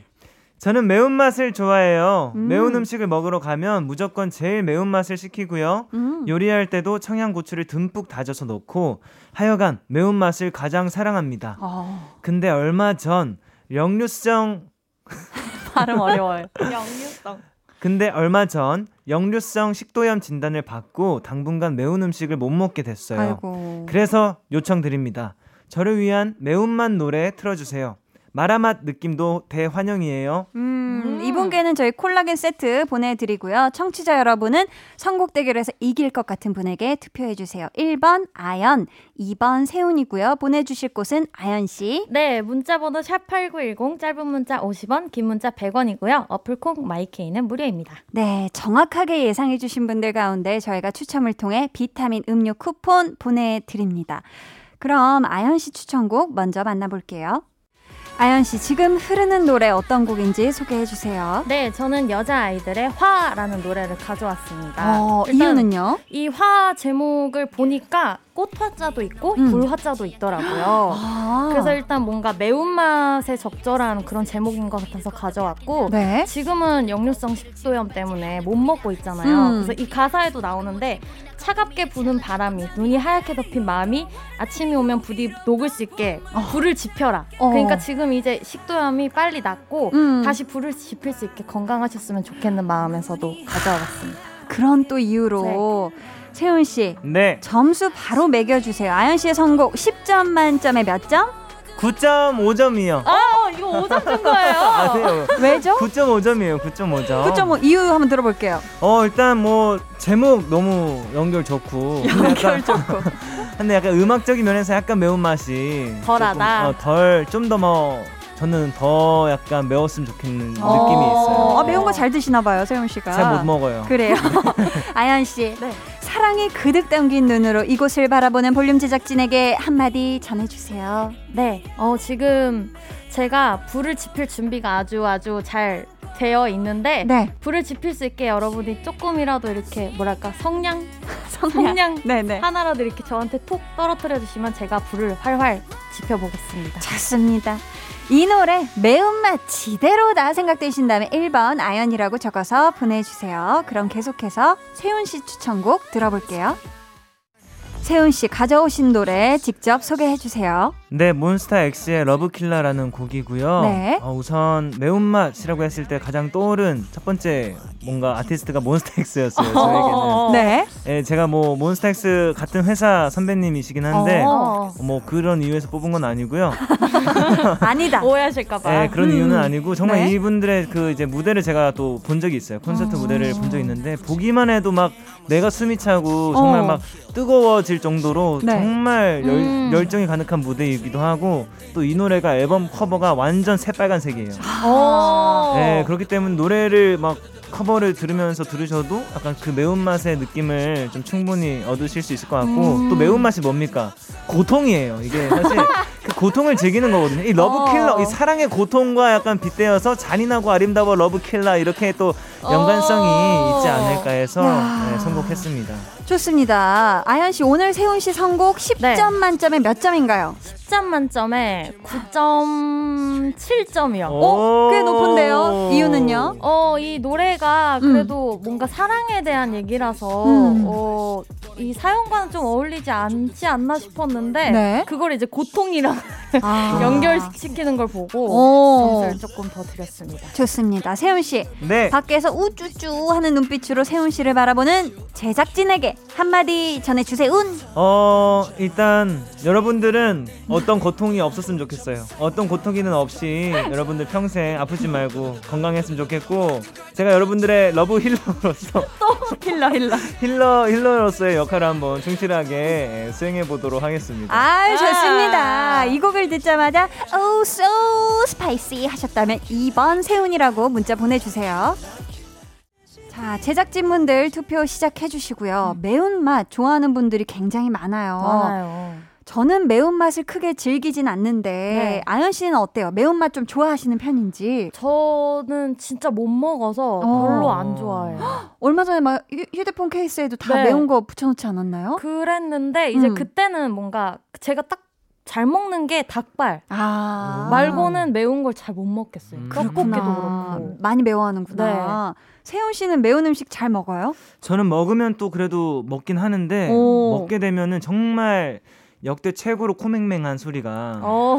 저는 매운맛을 좋아해요. 매운 음식을 먹으러 가면 무조건 제일 매운맛을 시키고요. 요리할 때도 청양고추를 듬뿍 다져서 넣고 하여간 매운맛을 가장 사랑합니다. 근데 얼마 전 발음 어려워요. 근데 얼마 전 역류성 식도염 진단을 받고 당분간 매운 음식을 못 먹게 됐어요. 아이고. 그래서 요청드립니다. 저를 위한 매운맛 노래 틀어주세요. 마라맛 느낌도 대환영이에요. 이번 기회는 저희 콜라겐 세트 보내드리고요. 청취자 여러분은 선곡 대결에서 이길 것 같은 분에게 투표해주세요. 1번 아연, 2번 세훈이고요. 보내주실 곳은 아연씨. 네, 문자번호 샵8910, 짧은 문자 50원, 긴 문자 100원이고요. 어플콩 마이케이는 무료입니다. 네, 정확하게 예상해주신 분들 가운데 저희가 추첨을 통해 비타민 음료 쿠폰 보내드립니다. 그럼 아연씨 추천곡 먼저 만나볼게요. 아연 씨, 지금 흐르는 노래 어떤 곡인지 소개해 주세요. 네, 저는 여자아이들의 화라는 노래를 가져왔습니다. 이유는요? 이 화 제목을 보니까 꽃화자도 있고 불화자도 있더라고요. 아. 그래서 일단 뭔가 매운맛에 적절한 그런 제목인 것 같아서 가져왔고 네? 지금은 역류성 식도염 때문에 못 먹고 있잖아요. 그래서 이 가사에도 나오는데 차갑게 부는 바람이 눈이 하얗게 덮인 마음이 아침이 오면 부디 녹을 수 있게 불을 지펴라. 그러니까 지금 이제 식도염이 빨리 낫고 다시 불을 지필 수 있게 건강하셨으면 좋겠는 마음에서도 가져와봤습니다. 그런 또 이유로 네. 세훈 씨, 네. 점수 바로 매겨주세요. 아연 씨의 선곡 10점 만점에 몇 점? 9.5점이요. 이거 5점 준 거예요. 아세요? 왜죠? 9.5점이에요. 9.5점. 9.5 이유 한번 들어볼게요. 일단 뭐 제목 너무 연결 좋고. 근데 약간 음악적인 면에서 약간 매운 맛이 덜하다. 좀 더 뭐. 저는 더 약간 매웠으면 좋겠는 느낌이 있어요. 매운 거 잘 드시나 봐요, 세훈 씨가. 잘 못 먹어요. 그래요. 아연 씨, 네. 사랑이 그득 담긴 눈으로 이곳을 바라보는 볼륨 제작진에게 한마디 전해주세요. 네, 지금 제가 불을 지필 준비가 아주 잘 되어 있는데 네. 불을 지필 수 있게 여러분이 조금이라도 이렇게 뭐랄까 성냥 네네. 하나라도 이렇게 저한테 톡 떨어뜨려 주시면 제가 불을 활활 지펴보겠습니다. 좋습니다. 이 노래 매운맛 지대로다 생각되신다면 1번 아연이라고 적어서 보내주세요. 그럼 계속해서 세훈씨 추천곡 들어볼게요. 세훈씨 가져오신 노래 직접 소개해주세요. 네, 몬스타엑스의 러브킬러라는 곡이고요. 네. 우선 매운맛이라고 했을 때 가장 떠오른 첫 번째 뭔가 아티스트가 몬스타엑스였어요. 저에게는. 네. 네, 제가 뭐 몬스타엑스 같은 회사 선배님이시긴 한데 뭐 그런 이유에서 뽑은 건 아니고요. 아니다. 오해하실까봐. 네, 그런 이유는 아니고 정말 네? 이분들의 그 이제 무대를 제가 또 본 적이 있어요. 콘서트 무대를 본 적이 있는데 보기만 해도 막 내가 숨이 차고 정말 막 뜨거워질 정도로 네. 정말 열정이 가득한 무대이고. 기도 하고 또 이 노래가 앨범 커버가 완전 새빨간색이에요. 네, 그렇기 때문에 노래를 막 커버를 들으면서 들으셔도 약간 그 매운맛의 느낌을 좀 충분히 얻으실 수 있을 것 같고 또 매운맛이 뭡니까? 고통이에요. 이게 사실 그 고통을 즐기는 거거든요. 이 러브킬러, 이 사랑의 고통과 약간 빗대어서 잔인하고 아름다워 러브킬러 이렇게 또 연관성이 있지 않을까 해서 네, 선곡했습니다. 좋습니다. 아연씨, 오늘 세훈씨 선곡 10점 네. 만점에 몇 점인가요? 10점 만점에 9.7점이요. 꽤 높은데요. 이유는요? 이 노래가 그래도 뭔가 사랑에 대한 얘기라서 이 사연과는 좀 어울리지 않지 않나 싶었는데 네? 그걸 이제 고통이랑 연결시키는 걸 보고 점수를 조금 더 드렸습니다. 좋습니다. 세훈씨, 네. 밖에서 우쭈쭈 하는 눈빛으로 세훈씨를 바라보는 제작진에게 한마디 전해주세요. 일단 여러분들은 어떤 고통이 없었으면 좋겠어요. 어떤 고통이든 없이 여러분들 평생 아프지 말고 건강했으면 좋겠고, 제가 여러분들의 러브 힐러로서 또 힐러로서의 역할을 한번 충실하게 수행해보도록 하겠습니다. 아유, 좋습니다. 이 곡을 듣자마자 Oh so spicy 하셨다면 2번 세훈이라고 문자 보내주세요. 자, 제작진분들 투표 시작해주시고요. 매운맛 좋아하는 분들이 굉장히 많아요. 저는 매운맛을 크게 즐기진 않는데, 아연 씨는 어때요? 매운맛 좀 좋아하시는 편인지? 저는 진짜 못 먹어서 별로 안 좋아해요. 헉, 얼마 전에 막 휴대폰 케이스에도 다 매운 거 붙여놓지 않았나요? 그랬는데 이제 그때는 뭔가 제가 딱 잘 먹는 게 닭발 말고는 매운 걸 잘 못 먹겠어요. 떡볶이도 그렇고. 많이 매워하는구나. 네. 세훈 씨는 매운 음식 잘 먹어요? 저는 먹으면 또 그래도 먹긴 하는데, 먹게 되면은 정말 역대 최고로 코맹맹한 소리가, 또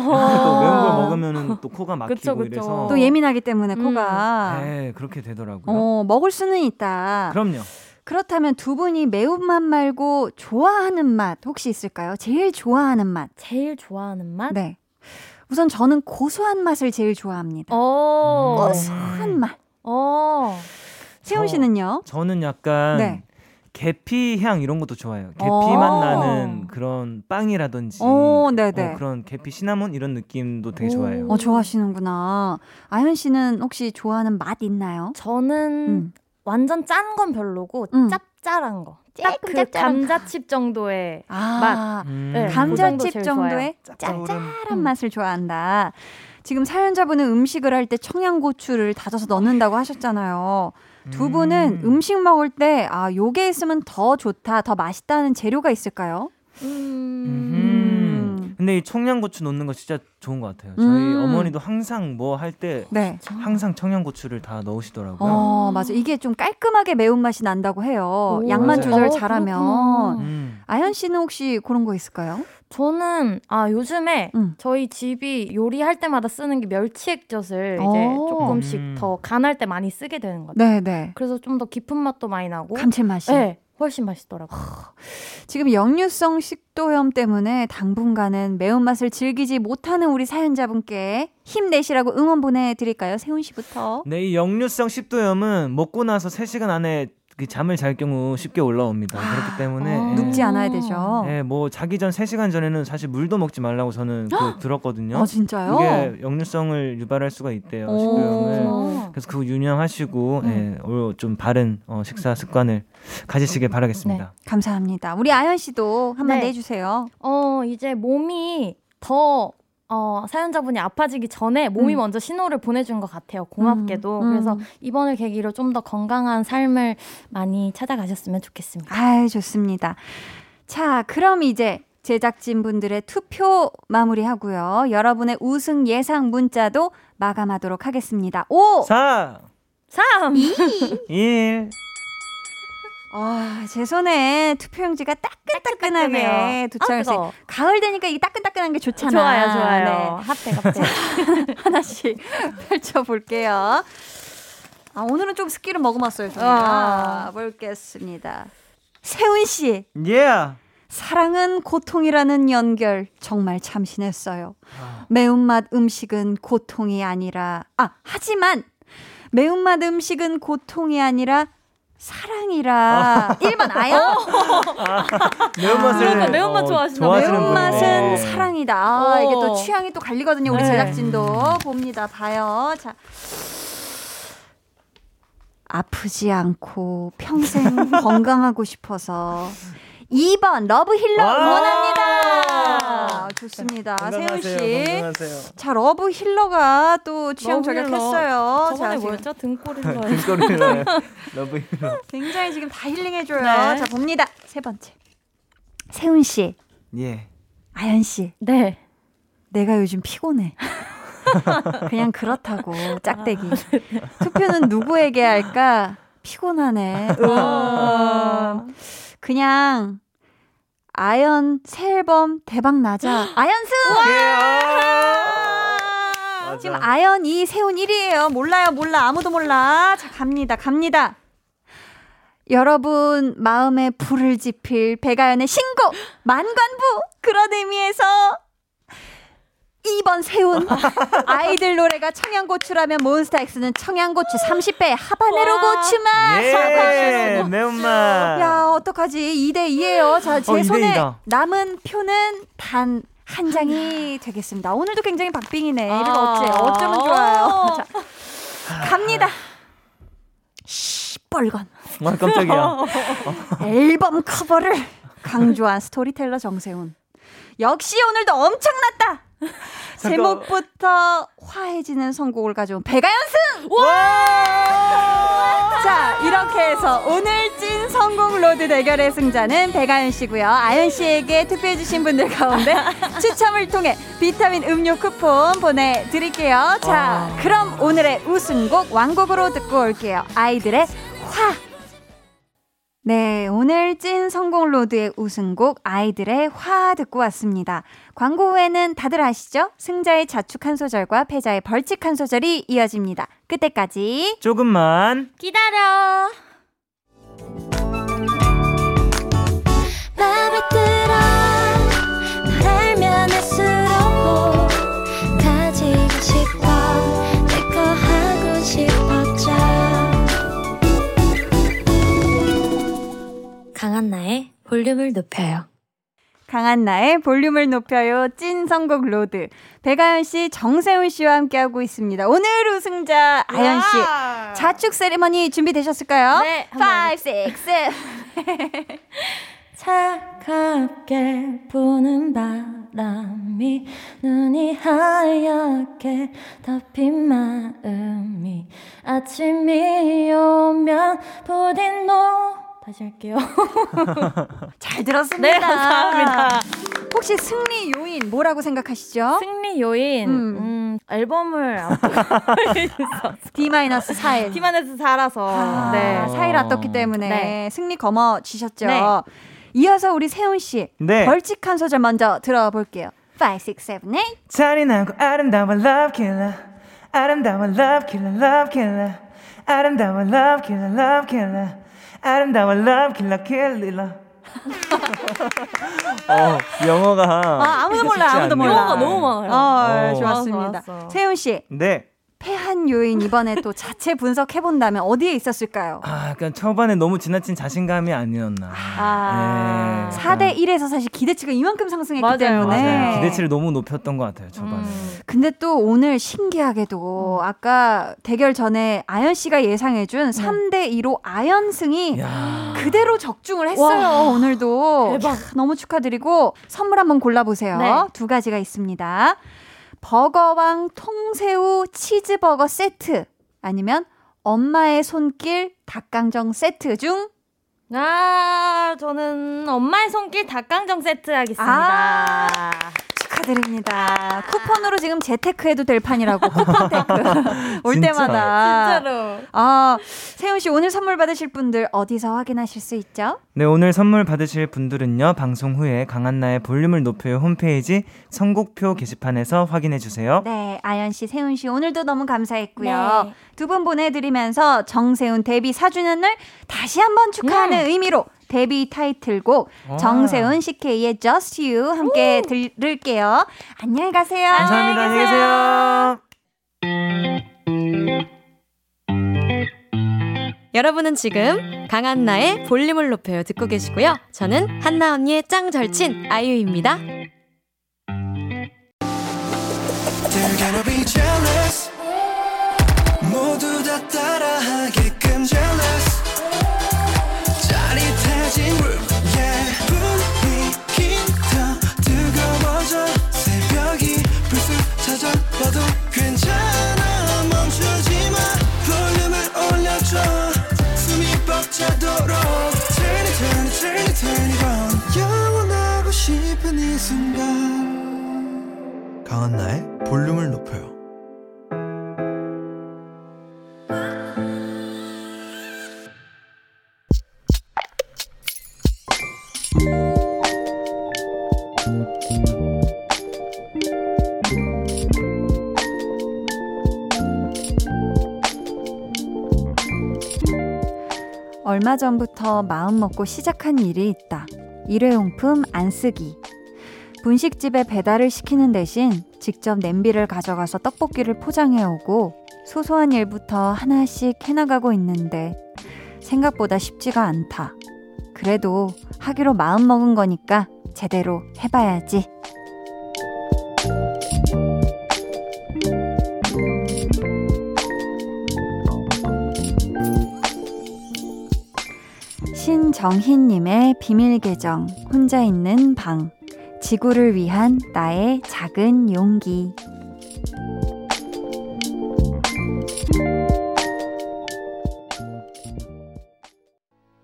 매운 걸 먹으면 또 코가 막히고 그쵸. 이래서 또 예민하기 때문에 코가 네, 그렇게 되더라고요. 먹을 수는 있다. 그럼요. 그렇다면 두 분이 매운맛 말고 좋아하는 맛 혹시 있을까요? 제일 좋아하는 맛. 제일 좋아하는 맛? 네. 우선 저는 고소한 맛을 제일 좋아합니다. 고소한 맛. 세훈 씨는요? 저는 약간 계피향 이런 것도 좋아해요. 계피맛 나는 그런 빵이라든지 그런 계피 시나몬 이런 느낌도 되게 좋아해요. 좋아하시는구나. 아연 씨는 혹시 좋아하는 맛 있나요? 저는 완전 짠 건 별로고 짭짤한 거. 딱 그 감자칩 정도의 맛. 네, 감자칩 그 정도의 짭짤한 맛을 좋아한다. 지금 사연자분은 음식을 할 때 청양고추를 다져서 넣는다고 하셨잖아요. 두 분은 음식 먹을 때 요게 있으면 더 좋다, 더 맛있다는 재료가 있을까요? 근데 이 청양고추 넣는 거 진짜 좋은 것 같아요. 저희 어머니도 항상 뭐 할 때 항상 청양고추를 다 넣으시더라고요. 맞아. 이게 좀 깔끔하게 매운맛이 난다고 해요. 양만 조절 잘하면. 아연 씨는 혹시 그런 거 있을까요? 저는 요즘에 저희 집이 요리할 때마다 쓰는 게 멸치액젓을 이제 조금씩 더 간할 때 많이 쓰게 되는 것 같아요. 네네. 그래서 좀 더 깊은 맛도 많이 나고 감칠맛이 훨씬 맛있더라고요. 지금 역류성 식도염 때문에 당분간은 매운맛을 즐기지 못하는 우리 사연자분께 힘내시라고 응원 보내드릴까요? 세훈 씨부터. 네, 이 역류성 식도염은 먹고 나서 3시간 안에 그 잠을 잘 경우 쉽게 올라옵니다. 그렇기 때문에 눕지 않아야 되죠. 네, 뭐 자기 전 3시간 전에는 사실 물도 먹지 말라고 저는 들었거든요. 진짜요? 이게 역류성을 유발할 수가 있대요, 식도염을. 그래서 그거 유념하시고 좀 바른 식사 습관을 가지시길 바라겠습니다. 네, 감사합니다. 우리 아연 씨도 한마디 해주세요. 이제 몸이 더 사연자분이 아파지기 전에 몸이 먼저 신호를 보내준 것 같아요. 고맙게도. 그래서 이번을 계기로 좀 더 건강한 삶을 많이 찾아가셨으면 좋겠습니다. 아유, 좋습니다. 자, 그럼 이제 제작진분들의 투표 마무리하고요. 여러분의 우승 예상 문자도 마감하도록 하겠습니다. 5 4 3 2 1 제 손에 투표용지가 따끈따끈하게 도착했어요. 가을 되니까 이게 따끈따끈한 게 좋잖아. 좋아요. 핫팩. 하나씩 펼쳐볼게요. 오늘은 좀 스키를 머금었어요. 볼겠습니다. 세훈 씨. 사랑은 고통이라는 연결 정말 참신했어요. 매운맛 음식은 고통이 아니라 하지만 매운맛 음식은 고통이 아니라 사랑이라. 1번 아연. 매운맛 좋아하시나 봐요. 매운맛은 사랑이다. 이게 또 취향이 또 갈리거든요. 우리 제작진도 봅니다. 봐요. 자, 아프지 않고 평생 건강하고 싶어서 2번 러브 힐러 응원합니다. 좋습니다. 세훈 씨. 자, 러브 힐러가 또 취향 저격했어요. 저번에 뭐였죠? 등골 힐러예요. 러브 힐러. 굉장히 지금 다 힐링해줘요. 네. 자, 봅니다. 3번째. 세훈 씨. 아연 씨. 네. 내가 요즘 피곤해. 그냥 그렇다고 짝대기. 투표는 누구에게 할까? 피곤하네. 그냥 아연 새 앨범 대박 나자. 아연승! 지금 아연 2, 세훈 1이에요. 몰라요. 아무도 몰라. 자, 갑니다. 여러분 마음에 불을 지필 백아연의 신곡 만관부. 그런 의미에서 2번 세훈. 아이들 노래가 청양고추라면 몬스타엑스는 청양고추 30배 하바네로 고추맛. 예, 매운맛. 야, 어떡하지. 2대2예요. 자, 제 손에 2대2다. 남은 표는 단 한 장이 되겠습니다. 오늘도 굉장히 박빙이네. 이거 어쩌면 좋아요. 자, 갑니다. 시뻘건. 와, 깜짝이야. 앨범 커버를 강조한 스토리텔러 정세훈. 역시 오늘도 엄청났다. 제목부터 화해지는 선곡을 가져온 백아연승! 와! 자, 이렇게 해서 오늘 찐 선곡 로드 대결의 승자는 백아연 씨고요. 아연 씨에게 투표해주신 분들 가운데 추첨을 통해 비타민 음료 쿠폰 보내드릴게요. 자, 그럼 오늘의 우승곡 왕곡으로 듣고 올게요. 아이들의 화! 네, 오늘 찐 성공 로드의 우승곡 아이들의 화 듣고 왔습니다. 광고 후에는 다들 아시죠? 승자의 자축 한 소절과 패자의 벌칙 한 소절이 이어집니다. 그때까지 조금만 기다려. 강한나의 볼륨을 높여요. 강한나의 볼륨을 높여요. 찐 선곡 로드. 백아연 씨, 정세훈 씨와 함께하고 있습니다. 오늘 우승자 아연 씨. 자축 세리머니 준비되셨을까요? 네. 5, 6, 7. 차갑게 부는 바람이 눈이 하얗게 덮인 마음이 아침이 오면 부딘 노 다시 할게요. 잘 들었습니다. 네, 감사합니다. 혹시 승리 요인 뭐라고 생각하시죠? 승리 요인? 앨범을 D-4일. D-4라서 네, 4일 앞뒀기 때문에 네. 승리 거머쥐셨죠? 네. 이어서 우리 세훈 씨 네. 벌칙 한 소절 먼저 들어볼게요. 5, 6, 7, 8. 잔인하고 아름다운 love killer, 아름다운 love killer, love killer, 아름다운 love killer, love killer, 아름다운 love killer killer. 영어가 아무도 몰라. 아무도 몰라. 영어가 너무 많아요. 좋았습니다. 세훈 씨. 네. 패한 요인 이번에 또 자체 분석해 본다면 어디에 있었을까요? 약간 초반에 너무 지나친 자신감이 아니었나. 네, 4대 1에서 사실 기대치가 이만큼 상승했기 맞아요. 때문에 맞아요. 기대치를 너무 높였던 것 같아요. 초반에. 근데 또 오늘 신기하게도 아까 대결 전에 아연 씨가 예상해준 3대 2로 아연승이 그대로 적중을 했어요. 와, 오늘도 대박. 너무 축하드리고 선물 한번 골라보세요. 네. 두 가지가 있습니다. 버거왕 통새우 치즈버거 세트 아니면 엄마의 손길 닭강정 세트 중. 저는 엄마의 손길 닭강정 세트 하겠습니다. 축하드립니다. 쿠폰으로 지금 재테크해도 될 판이라고. 쿠폰테크. 올 때마다. 진짜로. 세훈 씨 오늘 선물 받으실 분들 어디서 확인하실 수 있죠? 네, 오늘 선물 받으실 분들은요. 방송 후에 강한나의 볼륨을 높여요 홈페이지 선곡표 게시판에서 확인해 주세요. 네, 아연 씨, 세훈 씨 오늘도 너무 감사했고요. 네. 두 분 보내드리면서 정세훈 데뷔 4주년 날 다시 한번 축하하는 의미로 데뷔 타이틀곡 정세훈 CK의 Just You 함께 들을게요. 안녕히 가세요. 감사합니다. 안녕히 계세요. 여러분은 지금 강한나의 볼륨을 높여요 듣고 계시고요. 저는 한나 언니의 짱 절친 아이유입니다. They're gonna be jealous. 모두 다 따라하게끔 jealous. 강한나의 볼륨을 높여요. 얼마 전부터 마음먹고 시작한 일이 있다. 일회용품 안 쓰기. 분식집에 배달을 시키는 대신 직접 냄비를 가져가서 떡볶이를 포장해오고 소소한 일부터 하나씩 해나가고 있는데 생각보다 쉽지가 않다. 그래도 하기로 마음먹은 거니까 제대로 해봐야지. 신정희님의 비밀계정, 혼자 있는 방, 지구를 위한 나의 작은 용기.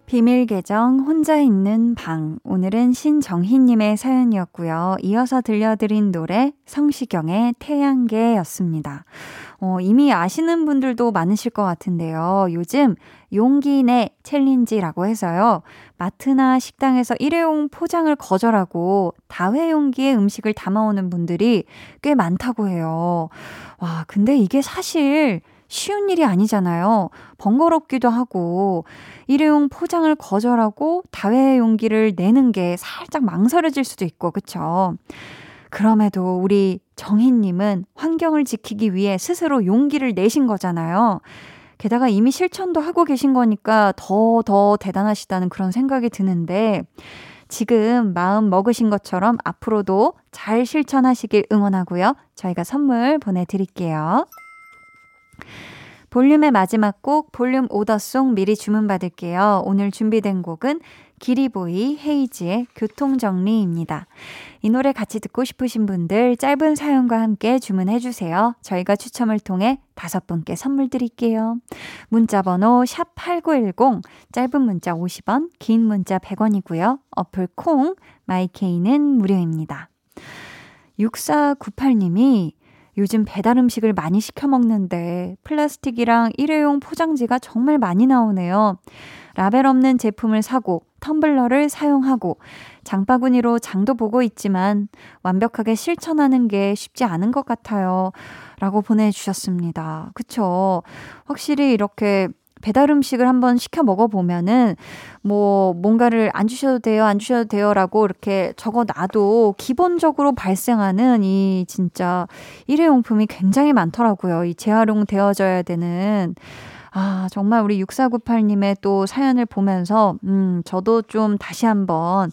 비밀계정, 혼자 있는 방, 오늘은 신정희님의 사연이었고요. 이어서 들려드린 노래 성시경의 태양계였습니다. 이미 아시는 분들도 많으실 것 같은데요. 요즘 용기내 챌린지라고 해서요. 마트나 식당에서 일회용 포장을 거절하고 다회용기에 음식을 담아오는 분들이 꽤 많다고 해요. 와, 근데 이게 사실 쉬운 일이 아니잖아요. 번거롭기도 하고 일회용 포장을 거절하고 다회용기를 내는 게 살짝 망설여질 수도 있고, 그렇죠? 그럼에도 우리 정희님은 환경을 지키기 위해 스스로 용기를 내신 거잖아요. 게다가 이미 실천도 하고 계신 거니까 더 대단하시다는 그런 생각이 드는데, 지금 마음 먹으신 것처럼 앞으로도 잘 실천하시길 응원하고요. 저희가 선물 보내드릴게요. 볼륨의 마지막 곡, 볼륨 오더송 미리 주문받을게요. 오늘 준비된 곡은 기리보이 헤이지의 교통정리입니다. 이 노래 같이 듣고 싶으신 분들 짧은 사연과 함께 주문해주세요. 저희가 추첨을 통해 5분께 선물 드릴게요. 문자번호 샵8910, 짧은 문자 50원, 긴 문자 100원이고요. 어플 콩, 마이케이는 무료입니다. 6498님이 요즘 배달 음식을 많이 시켜 먹는데 플라스틱이랑 일회용 포장지가 정말 많이 나오네요. 라벨 없는 제품을 사고 텀블러를 사용하고 장바구니로 장도 보고 있지만 완벽하게 실천하는 게 쉽지 않은 것 같아요. 라고 보내주셨습니다. 그쵸? 확실히 이렇게 배달 음식을 한번 시켜 먹어보면은 뭔가를 안 주셔도 돼요, 안 주셔도 돼요 라고 이렇게 적어놔도 기본적으로 발생하는 이 진짜 일회용품이 굉장히 많더라고요. 이 재활용되어져야 되는. 아, 정말 우리 6498님의 또 사연을 보면서 저도 좀 다시 한번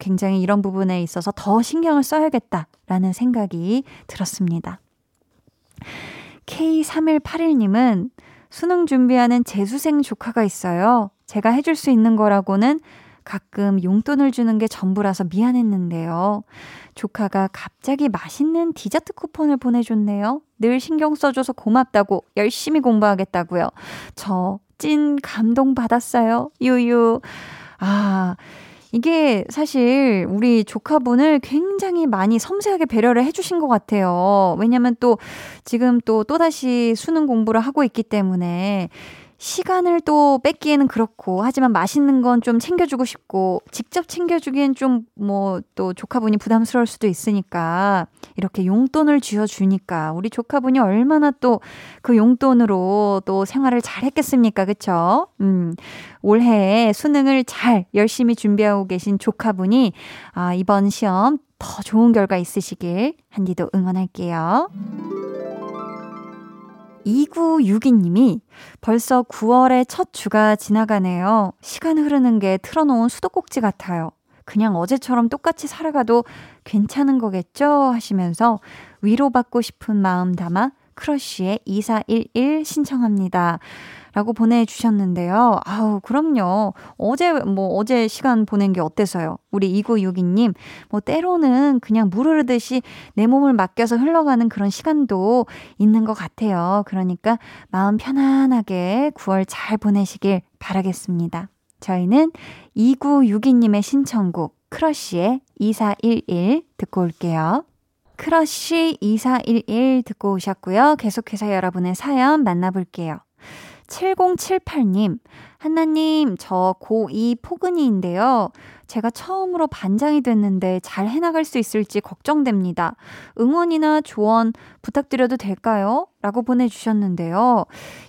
굉장히 이런 부분에 있어서 더 신경을 써야겠다라는 생각이 들었습니다. K3181님은 수능 준비하는 재수생 조카가 있어요. 제가 해줄 수 있는 거라고는 가끔 용돈을 주는 게 전부라서 미안했는데요. 조카가 갑자기 맛있는 디저트 쿠폰을 보내줬네요. 늘 신경 써줘서 고맙다고 열심히 공부하겠다고요. 저 찐 감동받았어요. 유유. 이게 사실 우리 조카분을 굉장히 많이 섬세하게 배려를 해주신 것 같아요. 왜냐면 또 지금 또다시 수능 공부를 하고 있기 때문에 시간을 또 뺏기에는 그렇고, 하지만 맛있는 건 좀 챙겨주고 싶고, 직접 챙겨주기엔 좀 또 조카분이 부담스러울 수도 있으니까 이렇게 용돈을 쥐어주니까 우리 조카분이 얼마나 또 그 용돈으로 또 생활을 잘 했겠습니까, 그쵸? 올해 수능을 잘 열심히 준비하고 계신 조카분이 이번 시험 더 좋은 결과 있으시길 한디도 응원할게요. 2962님이 벌써 9월의 첫 주가 지나가네요. 시간 흐르는 게 틀어놓은 수도꼭지 같아요. 그냥 어제처럼 똑같이 살아가도 괜찮은 거겠죠? 하시면서 위로받고 싶은 마음 담아 크러쉬의 2411 신청합니다. 라고 보내주셨는데요. 그럼요. 어제 시간 보낸 게 어때서요? 우리 2962님, 때로는 그냥 물 흐르듯이 내 몸을 맡겨서 흘러가는 그런 시간도 있는 것 같아요. 그러니까 마음 편안하게 9월 잘 보내시길 바라겠습니다. 저희는 2962님의 신청곡, 크러쉬의 2411 듣고 올게요. 크러쉬 2411 듣고 오셨고요. 계속해서 여러분의 사연 만나볼게요. 7078님, 한나님, 저 고2 포근이인데요. 제가 처음으로 반장이 됐는데 잘 해나갈 수 있을지 걱정됩니다. 응원이나 조언 부탁드려도 될까요? 라고 보내주셨는데요.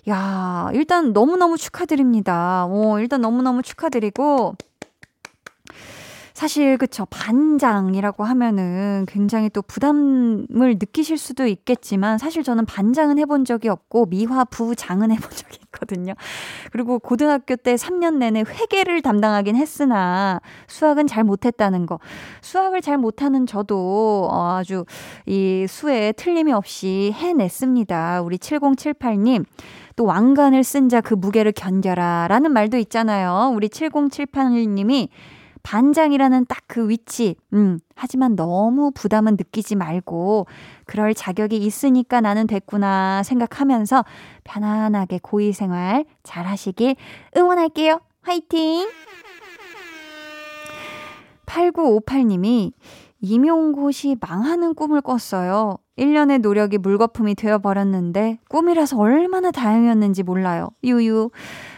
야, 일단 너무너무 축하드립니다. 일단 너무너무 축하드리고, 사실 그쵸, 반장이라고 하면은 굉장히 또 부담을 느끼실 수도 있겠지만, 사실 저는 반장은 해본 적이 없고 미화 부장은 해본 적이 있거든요. 그리고 고등학교 때 3년 내내 회계를 담당하긴 했으나 수학은 잘 못했다는 거, 수학을 잘 못하는 저도 아주 이 수에 틀림이 없이 해냈습니다. 우리 7078님, 또 왕관을 쓴 자 그 무게를 견뎌라 라는 말도 있잖아요. 우리 7078님이 반장이라는 딱 그 위치, 하지만 너무 부담은 느끼지 말고 그럴 자격이 있으니까 나는 됐구나 생각하면서 편안하게 고이 생활 잘 하시길 응원할게요. 화이팅! 8958님이 임용고시 망하는 꿈을 꿨어요. 1년의 노력이 물거품이 되어버렸는데 꿈이라서 얼마나 다행이었는지 몰라요. 유유.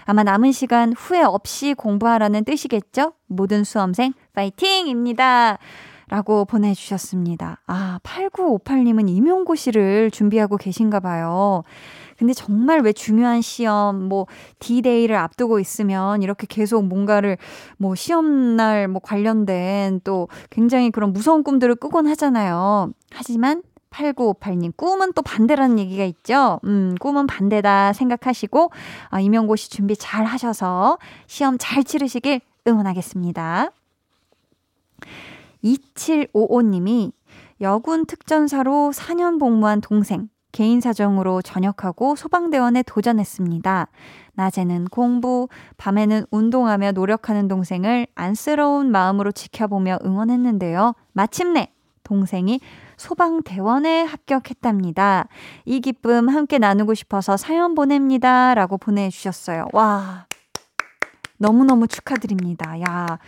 아마 남은 시간 후회 없이 공부하라는 뜻이겠죠? 모든 수험생 파이팅입니다. 라고 보내주셨습니다. 아, 8958님은 임용고시를 준비하고 계신가 봐요. 근데 정말 왜 중요한 시험, D-Day를 앞두고 있으면 이렇게 계속 뭔가를 시험날 관련된 또 굉장히 그런 무서운 꿈들을 꾸곤 하잖아요. 하지만 8958님, 꿈은 또 반대라는 얘기가 있죠. 꿈은 반대다 생각하시고 임용고시 준비 잘 하셔서 시험 잘 치르시길 응원하겠습니다. 2755님이 여군 특전사로 4년 복무한 동생, 개인 사정으로 전역하고 소방대원에 도전했습니다. 낮에는 공부, 밤에는 운동하며 노력하는 동생을 안쓰러운 마음으로 지켜보며 응원했는데요. 마침내 동생이 소방대원에 합격했답니다. 이 기쁨 함께 나누고 싶어서 사연 보냅니다. 라고 보내주셨어요. 와, 너무너무 축하드립니다. 야,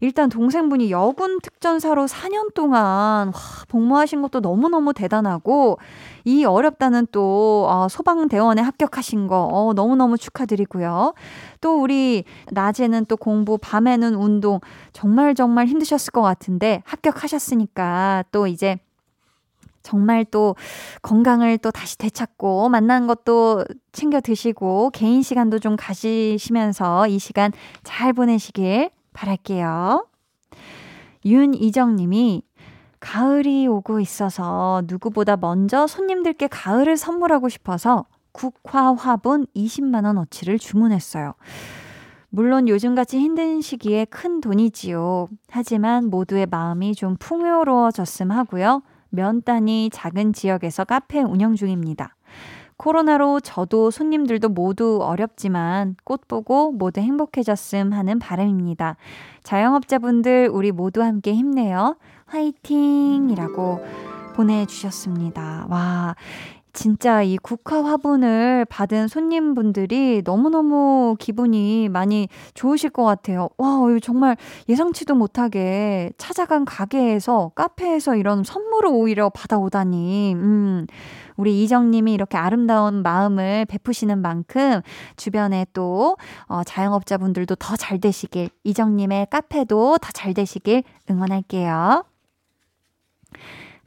일단 동생분이 여군 특전사로 4년 동안 복무하신 것도 너무너무 대단하고, 이 어렵다는 또 소방대원에 합격하신 거 너무너무 축하드리고요. 또 우리 낮에는 또 공부, 밤에는 운동, 정말 힘드셨을 것 같은데 합격하셨으니까 또 이제 정말 또 건강을 또 다시 되찾고 만난 것도 챙겨 드시고 개인 시간도 좀 가지시면서 이 시간 잘 보내시길 바랄게요. 윤이정님이 가을이 오고 있어서 누구보다 먼저 손님들께 가을을 선물하고 싶어서 국화 화분 20만원어치를 주문했어요. 물론 요즘같이 힘든 시기에 큰 돈이지요. 하지만 모두의 마음이 좀 풍요로워졌음 하고요. 면 단위 작은 지역에서 카페 운영 중입니다. 코로나로 저도 손님들도 모두 어렵지만 꽃 보고 모두 행복해졌음 하는 바람입니다. 자영업자분들 우리 모두 함께 힘내요. 화이팅이라고 보내주셨습니다. 와, 진짜 이 국화 화분을 받은 손님분들이 너무너무 기분이 많이 좋으실 것 같아요. 와, 정말 예상치도 못하게 찾아간 가게에서, 카페에서 이런 선물을 오히려 받아오다니. 우리 이정님이 이렇게 아름다운 마음을 베푸시는 만큼 주변에 또 자영업자분들도 더 잘 되시길, 이정님의 카페도 더 잘 되시길 응원할게요.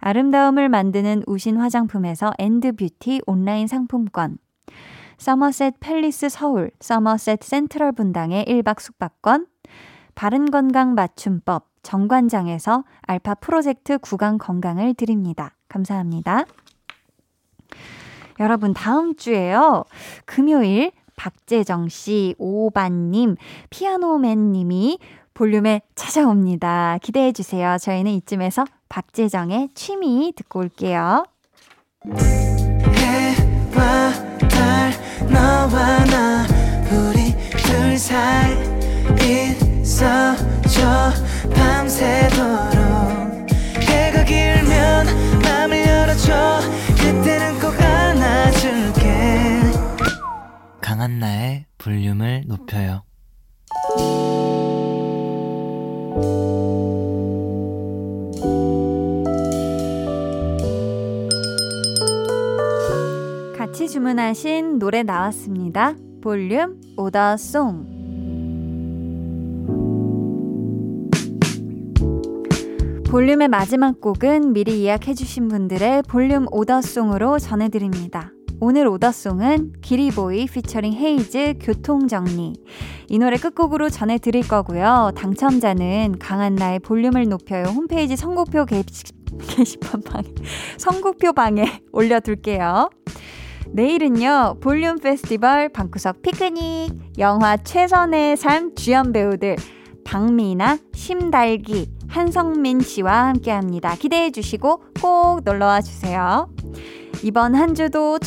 아름다움을 만드는 우신 화장품에서 엔드뷰티 온라인 상품권, 서머셋 팰리스 서울, 서머셋 센트럴 분당의 1박 숙박권, 바른건강 맞춤법 정관장에서 알파 프로젝트 구강 건강을 드립니다. 감사합니다. 여러분, 다음 주에요. 금요일 박재정 씨, 오반님, 피아노맨님이 볼륨에 찾아옵니다. 기대해 주세요. 저희는 이쯤에서 박재정의 취미 듣고 올게요. 해와 달 너와 나 우리 둘 사이 있어줘 밤새도록. 해가 길면 맘을 열어줘. 그때는 꼭 안아줄게. 강한나의 볼륨을 높여요. 같이 주문하신 노래 나왔습니다. 볼륨 오더송. 볼륨의 마지막 곡은 미리 예약해주신 분들의 볼륨 오더송으로 전해드립니다. 오늘 오더송은 기리보이 피처링 헤이즈 교통정리. 이 노래 끝곡으로 전해드릴 거고요. 당첨자는 강한나의 볼륨을 높여요 홈페이지 선곡표 게시판방에 선곡표방에 올려둘게요. 내일은요, 볼륨 페스티벌 방구석 피크닉, 영화 최선의 삶 주연 배우들 박미나, 심달기, 한성민 씨와 함께합니다. 기대해 주시고 꼭 놀러와 주세요. 이번 한 주도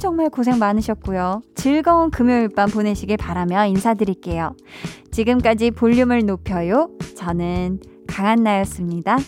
정말 고생 많으셨고요. 즐거운 금요일 밤 보내시길 바라며 인사드릴게요. 지금까지 볼륨을 높여요. 저는 강한나였습니다.